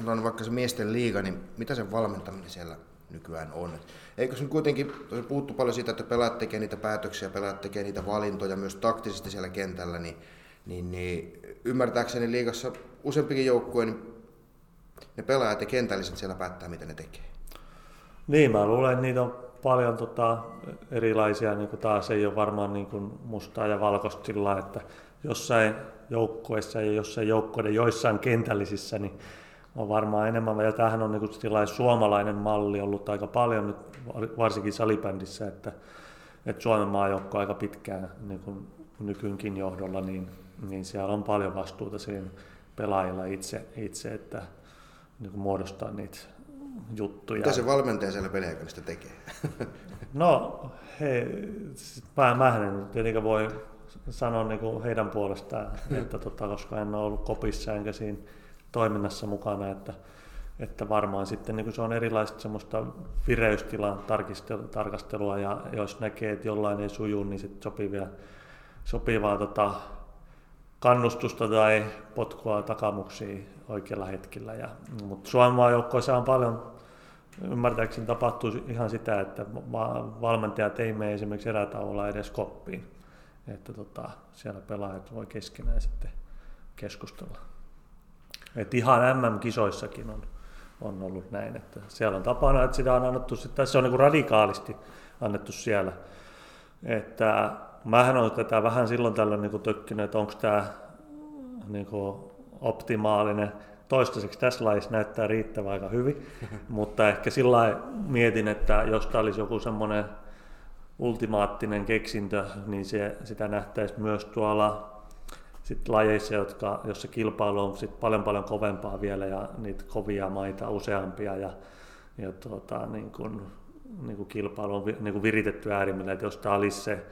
on vaikka se miesten liiga, niin mitä sen valmentaminen siellä nykyään on? Eikö se kuitenkin puhuttu paljon siitä, että pelaat tekee niitä päätöksiä, pelaat tekee niitä valintoja myös taktisesti siellä kentällä, niin ymmärtääkseni liigassa useampikin joukkue, niin ne pelaajat ja kentälliset siellä päättää, mitä ne tekee. Niin, mä luulen, että niitä on paljon erilaisia, niin kuin taas ei ole varmaan niin kuin mustaa ja valkoista sillä, että jossain joukkueessa ja jossain joukkueiden joissain kentällisissä niin on varmaan enemmän, ja tämähän on niin kuin suomalainen malli ollut aika paljon nyt, varsinkin salibändissä, että Suomen maajoukko aika pitkään niin kuin nykyinkin johdolla, niin siellä on paljon vastuuta siinä pelaajilla itse että niin kuin muodostaa niitä juttuja. Mitä se valmentaja siellä peliaikaista tekee? No, mä en tietenkään voi sanoa niin kuin heidän puolestaan, että koska en ole ollut kopissa enkä siinä toiminnassa mukana, että varmaan sitten niin kuin se on erilaista semmoista vireystilan tarkastelua, ja jos näkee, että jollain ei suju, niin sitten sopivaa kannustusta tai potkua takamuksiin oikealla hetkellä. Mutta Suomen maajoukkoissa on paljon, ymmärtääkseni tapahtuu ihan sitä, että valmentajat ei mene esimerkiksi erätauolla edes koppiin. Että siellä pelaajat voi keskenään sitten keskustella. Et ihan MM-kisoissakin on ollut näin, että siellä on tapana, että sitä on annettu, tässä on niin kuin radikaalisti annettu siellä. Että mähän olen tätä vähän silloin tällöin niin kuin tökkinyt, että onko tämä niin kuin optimaalinen. Toistaiseksi tässä lajissa näyttää riittävän aika hyvin, mutta ehkä sillä lailla mietin, että jos tämä olisi joku semmoinen ultimaattinen keksintö, niin sitä nähtäisiin myös tuolla sit lajeissa, jossa kilpailu on sit paljon kovempaa vielä ja niitä kovia maita useampia ja niin kuin kilpailu on niin kuin viritetty äärimmillä, että jos tämä olisi se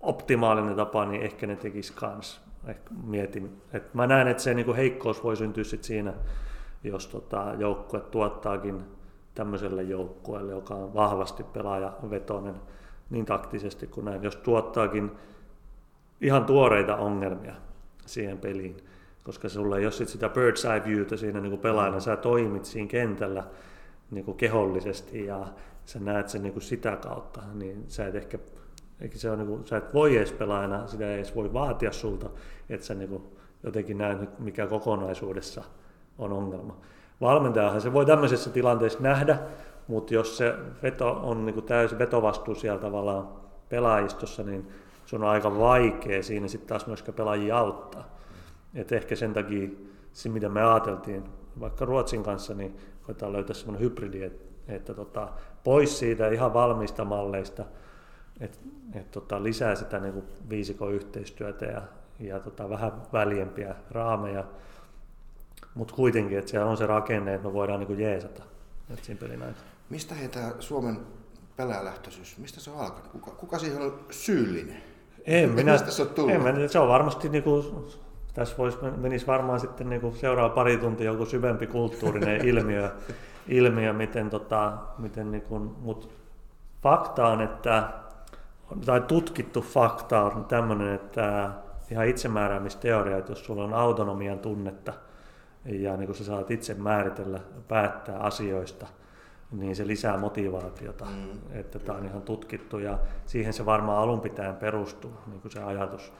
optimaalinen tapa, niin ehkä ne tekisi kans. ehkä mietin. Et mä näen, että se niinku heikkous voi syntyä sit siinä, jos joukkue tuottaakin tämmöiselle joukkueelle, joka on vahvasti pelaajavetoinen niin taktisesti kuin näin, jos tuottaakin ihan tuoreita ongelmia siihen peliin, koska sulla ei ole sit sitä bird's eye viewtä siinä niinku pelaajana, sä toimit siinä kentällä niinku kehollisesti ja sä näet sen niinku sitä kautta, niin sä et ehkä se on niinku, sä et voi edes pelaajana, sitä ei edes voi vaatia sulta, että sä niinku jotenkin näet, mikä kokonaisuudessa on ongelma. Valmentajahan se voi tämmöisessä tilanteessa nähdä, mutta jos se veto on niinku täysin vetovastuu siellä tavallaan pelaajistossa, niin se on aika vaikea siinä sitten taas myöskään pelaajia auttaa. Et ehkä sen takia se, mitä me ajateltiin vaikka Ruotsin kanssa, niin koetaan löytää semmoinen hybridi, että pois siitä ihan valmiista malleista, että lisää sitä niinku viisikon yhteistyötä ja vähän väljempiä raameja, mutta kuitenkin, että siellä on se rakenne, että me voidaan niinku jeesata siinä pelin aikana. Mistä tämä Suomen pelaajalähtöisyys, mistä se on alkanut? Kuka siihen on syyllinen? Se on varmasti, niinku, tässä menisi varmaan sitten niinku seuraava pari tuntia joku syvempi kulttuurinen ilmiö miten niinku, mut fakta on, tai tutkittu fakta on tämmöinen, että ihan itsemääräämisteoria, että jos sulla on autonomian tunnetta ja niin kun sä saat itse määritellä, päättää asioista, niin se lisää motivaatiota, että tämä on ihan tutkittu ja siihen se varmaan alun pitäen perustuu, niin kuin se ajatus,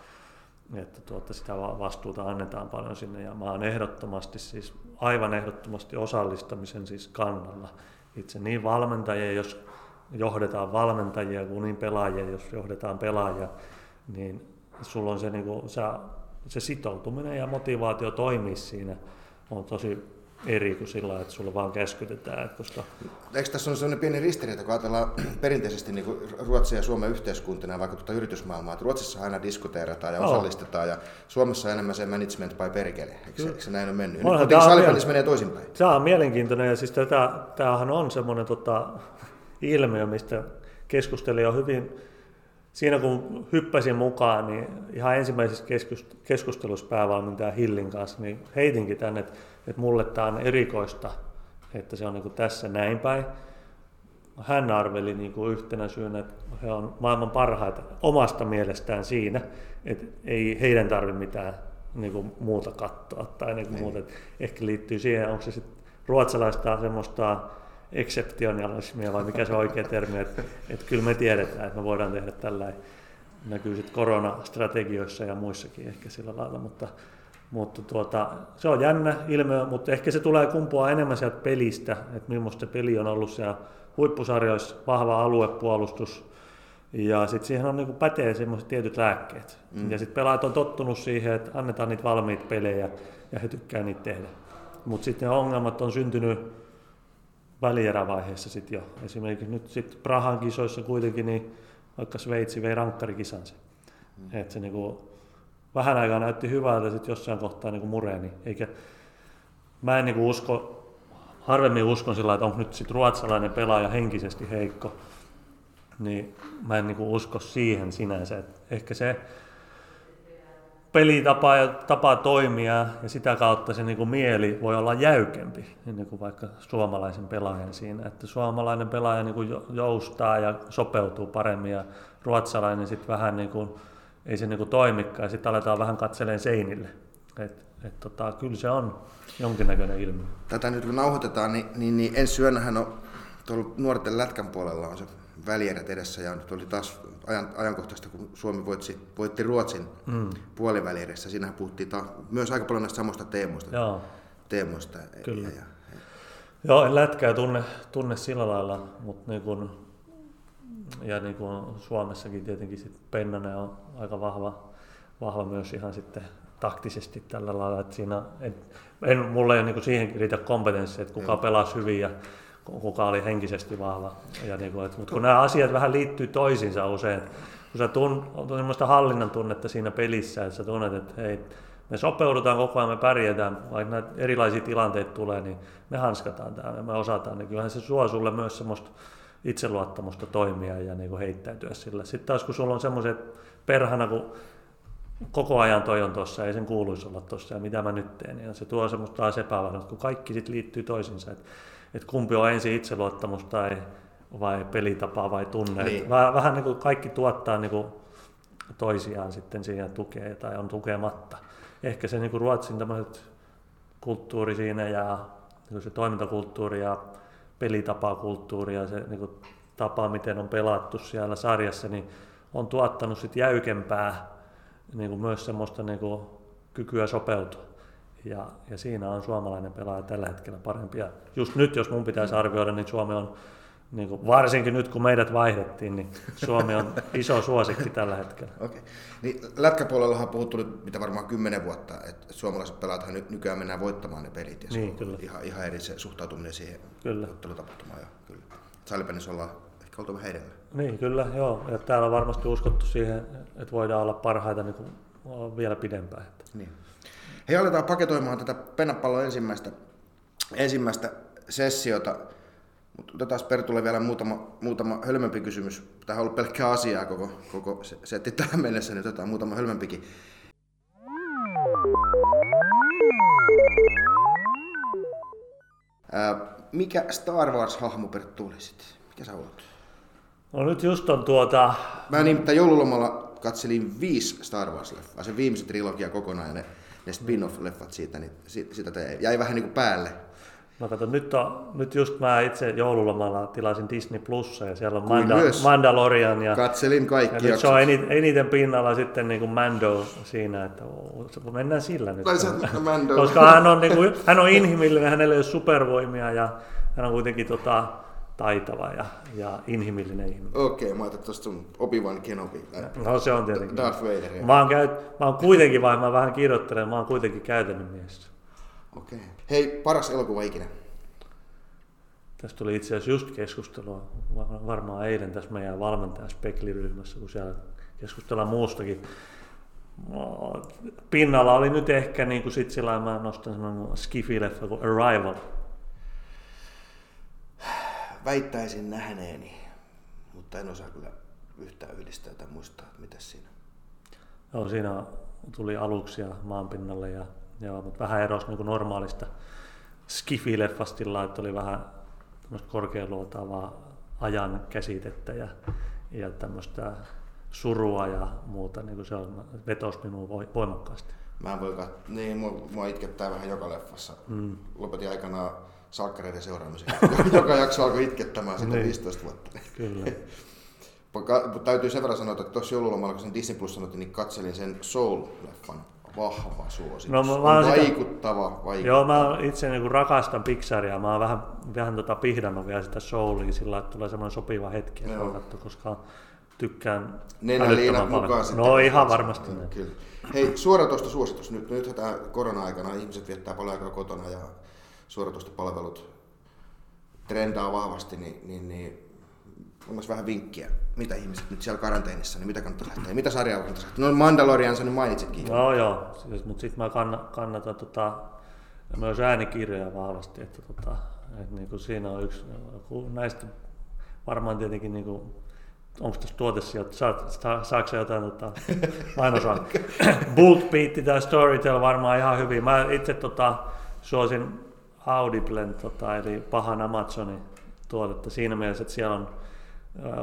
että sitä vastuuta annetaan paljon sinne ja mä oon ehdottomasti, siis aivan ehdottomasti osallistamisen siis kannalla itse niin valmentajia, jos johdetaan valmentajia kuin niin pelaajia, jos johdetaan pelaajia, niin sulla on se, niin kuin, se sitoutuminen ja motivaatio toimii siinä on tosi eri kuin sillä, että sulla vaan käskytetään. Koska... Eikö tässä on sellainen pieni ristiriita, kun ajatellaan perinteisesti niin Ruotsia ja Suomen yhteiskuntana, vaikka yritysmaailmaa, että Ruotsissa aina diskuteerataan ja osallistetaan, ja Suomessa enemmän se management by perkele, eikö se näin on mennyt? Nyt kuitenkin salibändissä menee toisinpäin. Tämä on mielenkiintoinen, ja siis tämähän on semmoinen... ilmiö, mistä keskustelin jo hyvin. Siinä kun hyppäsin mukaan, niin ihan ensimmäisessä keskustelussa päävalmentaja Hillin kanssa, niin heitinkin tänne, että mulle tämä on erikoista, että se on niin kuin tässä näin päin. Hän arveli niin kuin yhtenä syynä, että he on maailman parhaita omasta mielestään siinä, että ei heidän tarvitse mitään niin kuin muuta katsoa tai niin kuin muuta. Ehkä liittyy siihen, onko se sitten ruotsalaista semmoista ekseptionalismia vai mikä se oikea termi, että kyllä me tiedetään, että me voidaan tehdä tällainen, näkyy sitten koronastrategioissa ja muissakin ehkä sillä lailla, mutta se on jännä ilmiö, mutta ehkä se tulee kumpuaa enemmän sieltä pelistä, että millaista peli on ollut siellä huippusarjoissa, vahva aluepuolustus ja sitten siihen on niinku pätee semmoiset tietyt lääkkeet ja sitten pelaajat on tottunut siihen, että annetaan niitä valmiita pelejä ja he tykkää niitä tehdä, mutta sitten ne ongelmat on syntynyt välierävaiheessa sitten jo. Esimerkiksi nyt sitten Prahan kisoissa kuitenkin, niin vaikka Sveitsi vei rankkarikisansa. Että se niinku vähän aikaa näytti hyvältä, sitten jossain kohtaa niinku mureni. Eikä, mä en niinku usko, harvemmin uskon sillä, että onko nyt sitten ruotsalainen pelaaja henkisesti heikko. Niin mä en niinku usko siihen sinänsä. Et ehkä se pelitapa ja tapa toimia ja sitä kautta se niin kuin mieli voi olla jäykempi niin kuin vaikka suomalaisen pelaajan siinä, että suomalainen pelaaja niin kuin joustaa ja sopeutuu paremmin ja ruotsalainen sitten vähän niin kuin, ei se niin kuin toimikaan ja sitten aletaan vähän katseleen seinille. Kyllä se on jonkinnäköinen ilmiö. Tätä nyt kun nauhoitetaan, niin ensi yönähän on tuolla nuorten lätkän puolella on se välierät edessä ja nyt oli taas ajankohtaista, kun Suomi voitti Ruotsin puolivälierissä. Siinähän puhuttiin myös aika paljon näistä samoista teemoista. Teemoista. Kyllä. Joo, en lätkää tunne sillä lailla, mutta niin kun, ja niin kun Suomessakin tietenkin sit Pennanen on aika vahva myös ihan sitten taktisesti tällä lailla, että siinä mulla ei niin siihen riitä kompetenssia, että kuka pelasi hyvin ja kuka oli henkisesti vahva. Mutta kun nämä asiat vähän liittyy toisiinsa usein, kun sä on semmoista hallinnan tunnetta siinä pelissä, että sä tunnet, että hei, me sopeudutaan koko ajan, me pärjätään, vaikka näitä erilaisia tilanteita tulee, niin me hanskataan täällä, me osataan, niin kyllähän se suo sulle myös semmoista itseluottamusta toimia ja niin kuin heittäytyä sillä. Sitten taas kun sulla on semmoiset perhana, kun koko ajan toi on tuossa, ei sen kuuluisi olla tuossa ja mitä mä nyt teen. Ja se tuo semmoista taas epävarmuutta, kun kaikki sit liittyy toisiinsa. Että kumpi on ensin itseluottamus vai pelitapa vai tunne. Niin. Vähän niin kuin kaikki tuottaa niin kuin toisiaan sitten siinä tukea tai on tukematta. Ehkä se niin kuin Ruotsin tämmöiset kulttuuri siinä ja niin se toimintakulttuuri ja pelitapakulttuuri ja se niin kuin tapa, miten on pelattu siellä sarjassa, niin on tuottanut sit jäykempää niin kuin myös semmoista niin kuin kykyä sopeutua. Ja siinä on suomalainen pelaaja tällä hetkellä parempi. Ja just nyt, jos mun pitäisi arvioida, niin Suomi on, niin kuin, varsinkin nyt kun meidät vaihdettiin, niin Suomi on iso suosikki tällä hetkellä. Okay. Niin, lätkäpuolella on puhuttu nyt mitä varmaan 10 vuotta, että suomalaiset pelaathan nyt nykyään mennään voittamaan ne pelit. Ja se niin, on ihan eri se suhtautuminen siihen ottelutapahtumaan. Salibändissä ollaan ehkä oltu vähän edellä. Niin, kyllä. Joo. Ja täällä on varmasti uskottu siihen, että voidaan olla parhaita niin kuin vielä pidempään. Niin. Hei, aletaan paketoimaan tätä Pennapallon ensimmäistä sessiota, mutta otetaan Pertulle vielä muutama hölmömpi kysymys. Tämähän on ollut pelkkää asiaa koko setti tähän mennessä, niin otetaan muutama hölmömpikin. Mikä Star Wars-hahmo Perttu olisit? Mikä sä olet? No nyt just on Mä nimittäin joululomalla katselin 5 Star Wars-leffaa, sen viimeisen trilogia kokonaan. Ne spin-off-leffat siitä, niin sitä jäi vähän niin kuin päälle. No kato, nyt just mä itse joululomalla tilasin Disney Plussa ja siellä on Mandalorian. Ja katselin kaikki ja nyt se on eniten pinnalla sitten niin kuin Mando siinä, että mennään sillä nyt. Koska hän on inhimillinen, hänellä ei ole supervoimia ja hän on kuitenkin taitava ja inhimillinen ihminen. Okei, mä ajattelin tuosta sun Obi-Wan Kenobi. No se on tietenkin. Darth Vader. Mä oon kuitenkin käytännön mies. Okei. Hei, paras elokuva ikinä? Tästä tuli itse asiassa just keskustelua, varmaan eilen tässä meidän valmentajaspekliryhmässä, kun siellä keskustellaan muustakin. Pinnalla oli nyt ehkä, niin kuin sit sillä mä nostan sellainen skifi-leffa kuin Arrival. Väittäisin nähneeni, mutta en osaa kyllä yhtään yhdistää tai muistaa, että mitäs siinä. Joo, siinä tuli aluksia maanpinnalle, mutta vähän erosi niin kuin normaalista skifileffastilla, että oli vähän korkealuotavaa ajan käsitettä ja tämmöistä surua ja muuta, niin kuin se on, vetosi minua voimakkaasti. Mä en voi katsoa, niin mua itkettää vähän joka leffassa. Lopetin aikanaan salkkareiden seuraamiseen. Joka jakso alkoi itkettämään sitä 15 vuotta. Kyllä. Täytyy sen verran sanoa, että tuossa joululomalla, kun sen Disney Plus sanottiin, niin katselin sen Soul-leffan. Vahva suositus. No, vaikuttava. Joo, mä itse niin rakastan Pixaria. Mä oon vähän pihdannut vielä sitä Soulia sillä lailla, että tulee semmoinen sopiva hetki. No. Koska tykkään älyttömän paljon. No ihan varmasti. No, kyllä. Hei, suoratoista suositus nyt. Nythän tämä korona-aikana ihmiset viettää paljon aikaa kotona ja suoratoistopalvelut trendaa vahvasti, niin on myös vähän vinkkiä, mitä ihmiset nyt siellä karanteenissa, niin mitä kannattaa lähteä, mitä sarjaa kannattaa lähteä. No Mandalorian sä nyt mainitsitkin. Joo, mutta sitten mä kannatan myös äänikirjoja vahvasti, että niinku siinä on yksi näistä varmaan tietenkin niinku, onko tässä tuotesijoittaa, saako jotain mainosaa? Bold Beat tai Storytel varmaan ihan hyvin. Mä itse suosin Audiblen, eli pahan Amazonin tuotetta siinä mielessä, että siellä on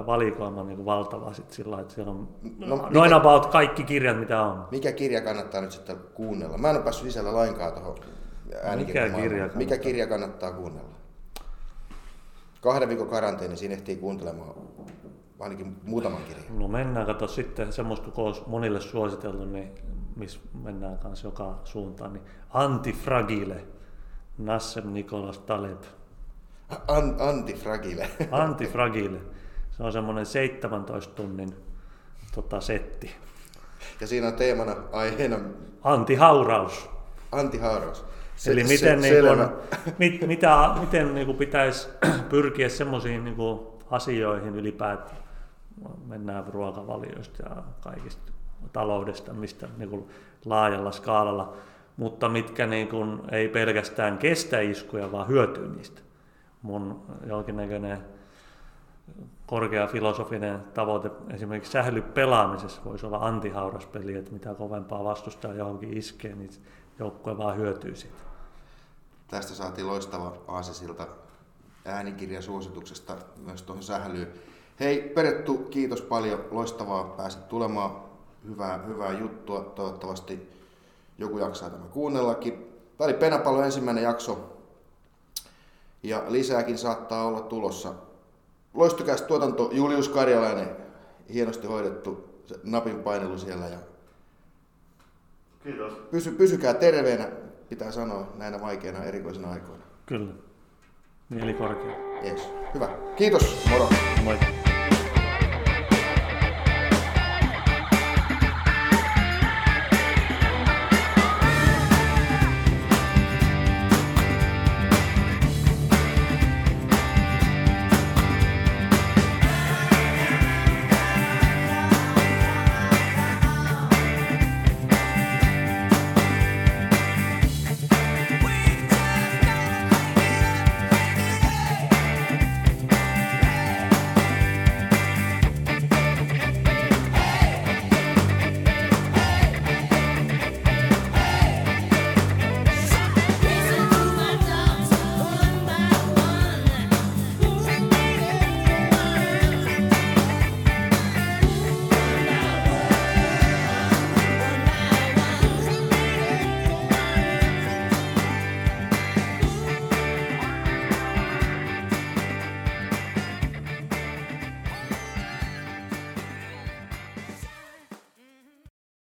valikoima niin valtava sit sillä, että siellä on about kaikki kirjat, mitä on. Mikä kirja kannattaa nyt sitten kuunnella? Mä en ole päässyt sisällä lainkaan tuohon äänikirjamaailmaan. Mikä kirja kannattaa kuunnella? 2 viikon karanteeni, siinä ehtii kuuntelemaan ainakin muutaman kirjan. No mennään, kato sitten semmoista, kun olisi monille suositeltu, niin missä mennään kanssa joka suuntaan, niin Antifragile. Nassem Nikolas Taleb. Antifragile. Antifragile. Se on semmoinen 17 tunnin setti. Ja siinä on aiheena... Antihauraus. Antihauraus. Eli miten, miten niin kuin pitäisi pyrkiä semmoisiin niin kuin asioihin ylipäätään. Mennään ruokavalioista ja kaikista taloudesta, mistä niin kuin laajalla skaalalla. Mutta mitkä niin kun ei pelkästään kestä iskuja, vaan hyötyy niistä. Mun jonkinnäköinen korkea filosofinen tavoite esimerkiksi sählypelaamisessa voisi olla antihaudaspeli, että mitä kovempaa vastustaa johonkin iskee, niin joukkue vaan hyötyy siitä. Tästä saatiin loistava aasisilta äänikirjasuosituksesta myös tuohon sählyyn. Hei Perttu, kiitos paljon, loistavaa, pääsit tulemaan, hyvää juttua, toivottavasti joku jaksaa tämän kuunnellakin. Tämä oli Penapallon ensimmäinen jakso ja lisääkin saattaa olla tulossa. Loistokäs tuotanto Julius Karjalainen, hienosti hoidettu napin painelu siellä. Ja kiitos. Pysykää terveenä, pitää sanoa näinä vaikeina erikoisina aikoina. Kyllä. Eli korkea. Yes. Hyvä. Kiitos. Moro. Moi.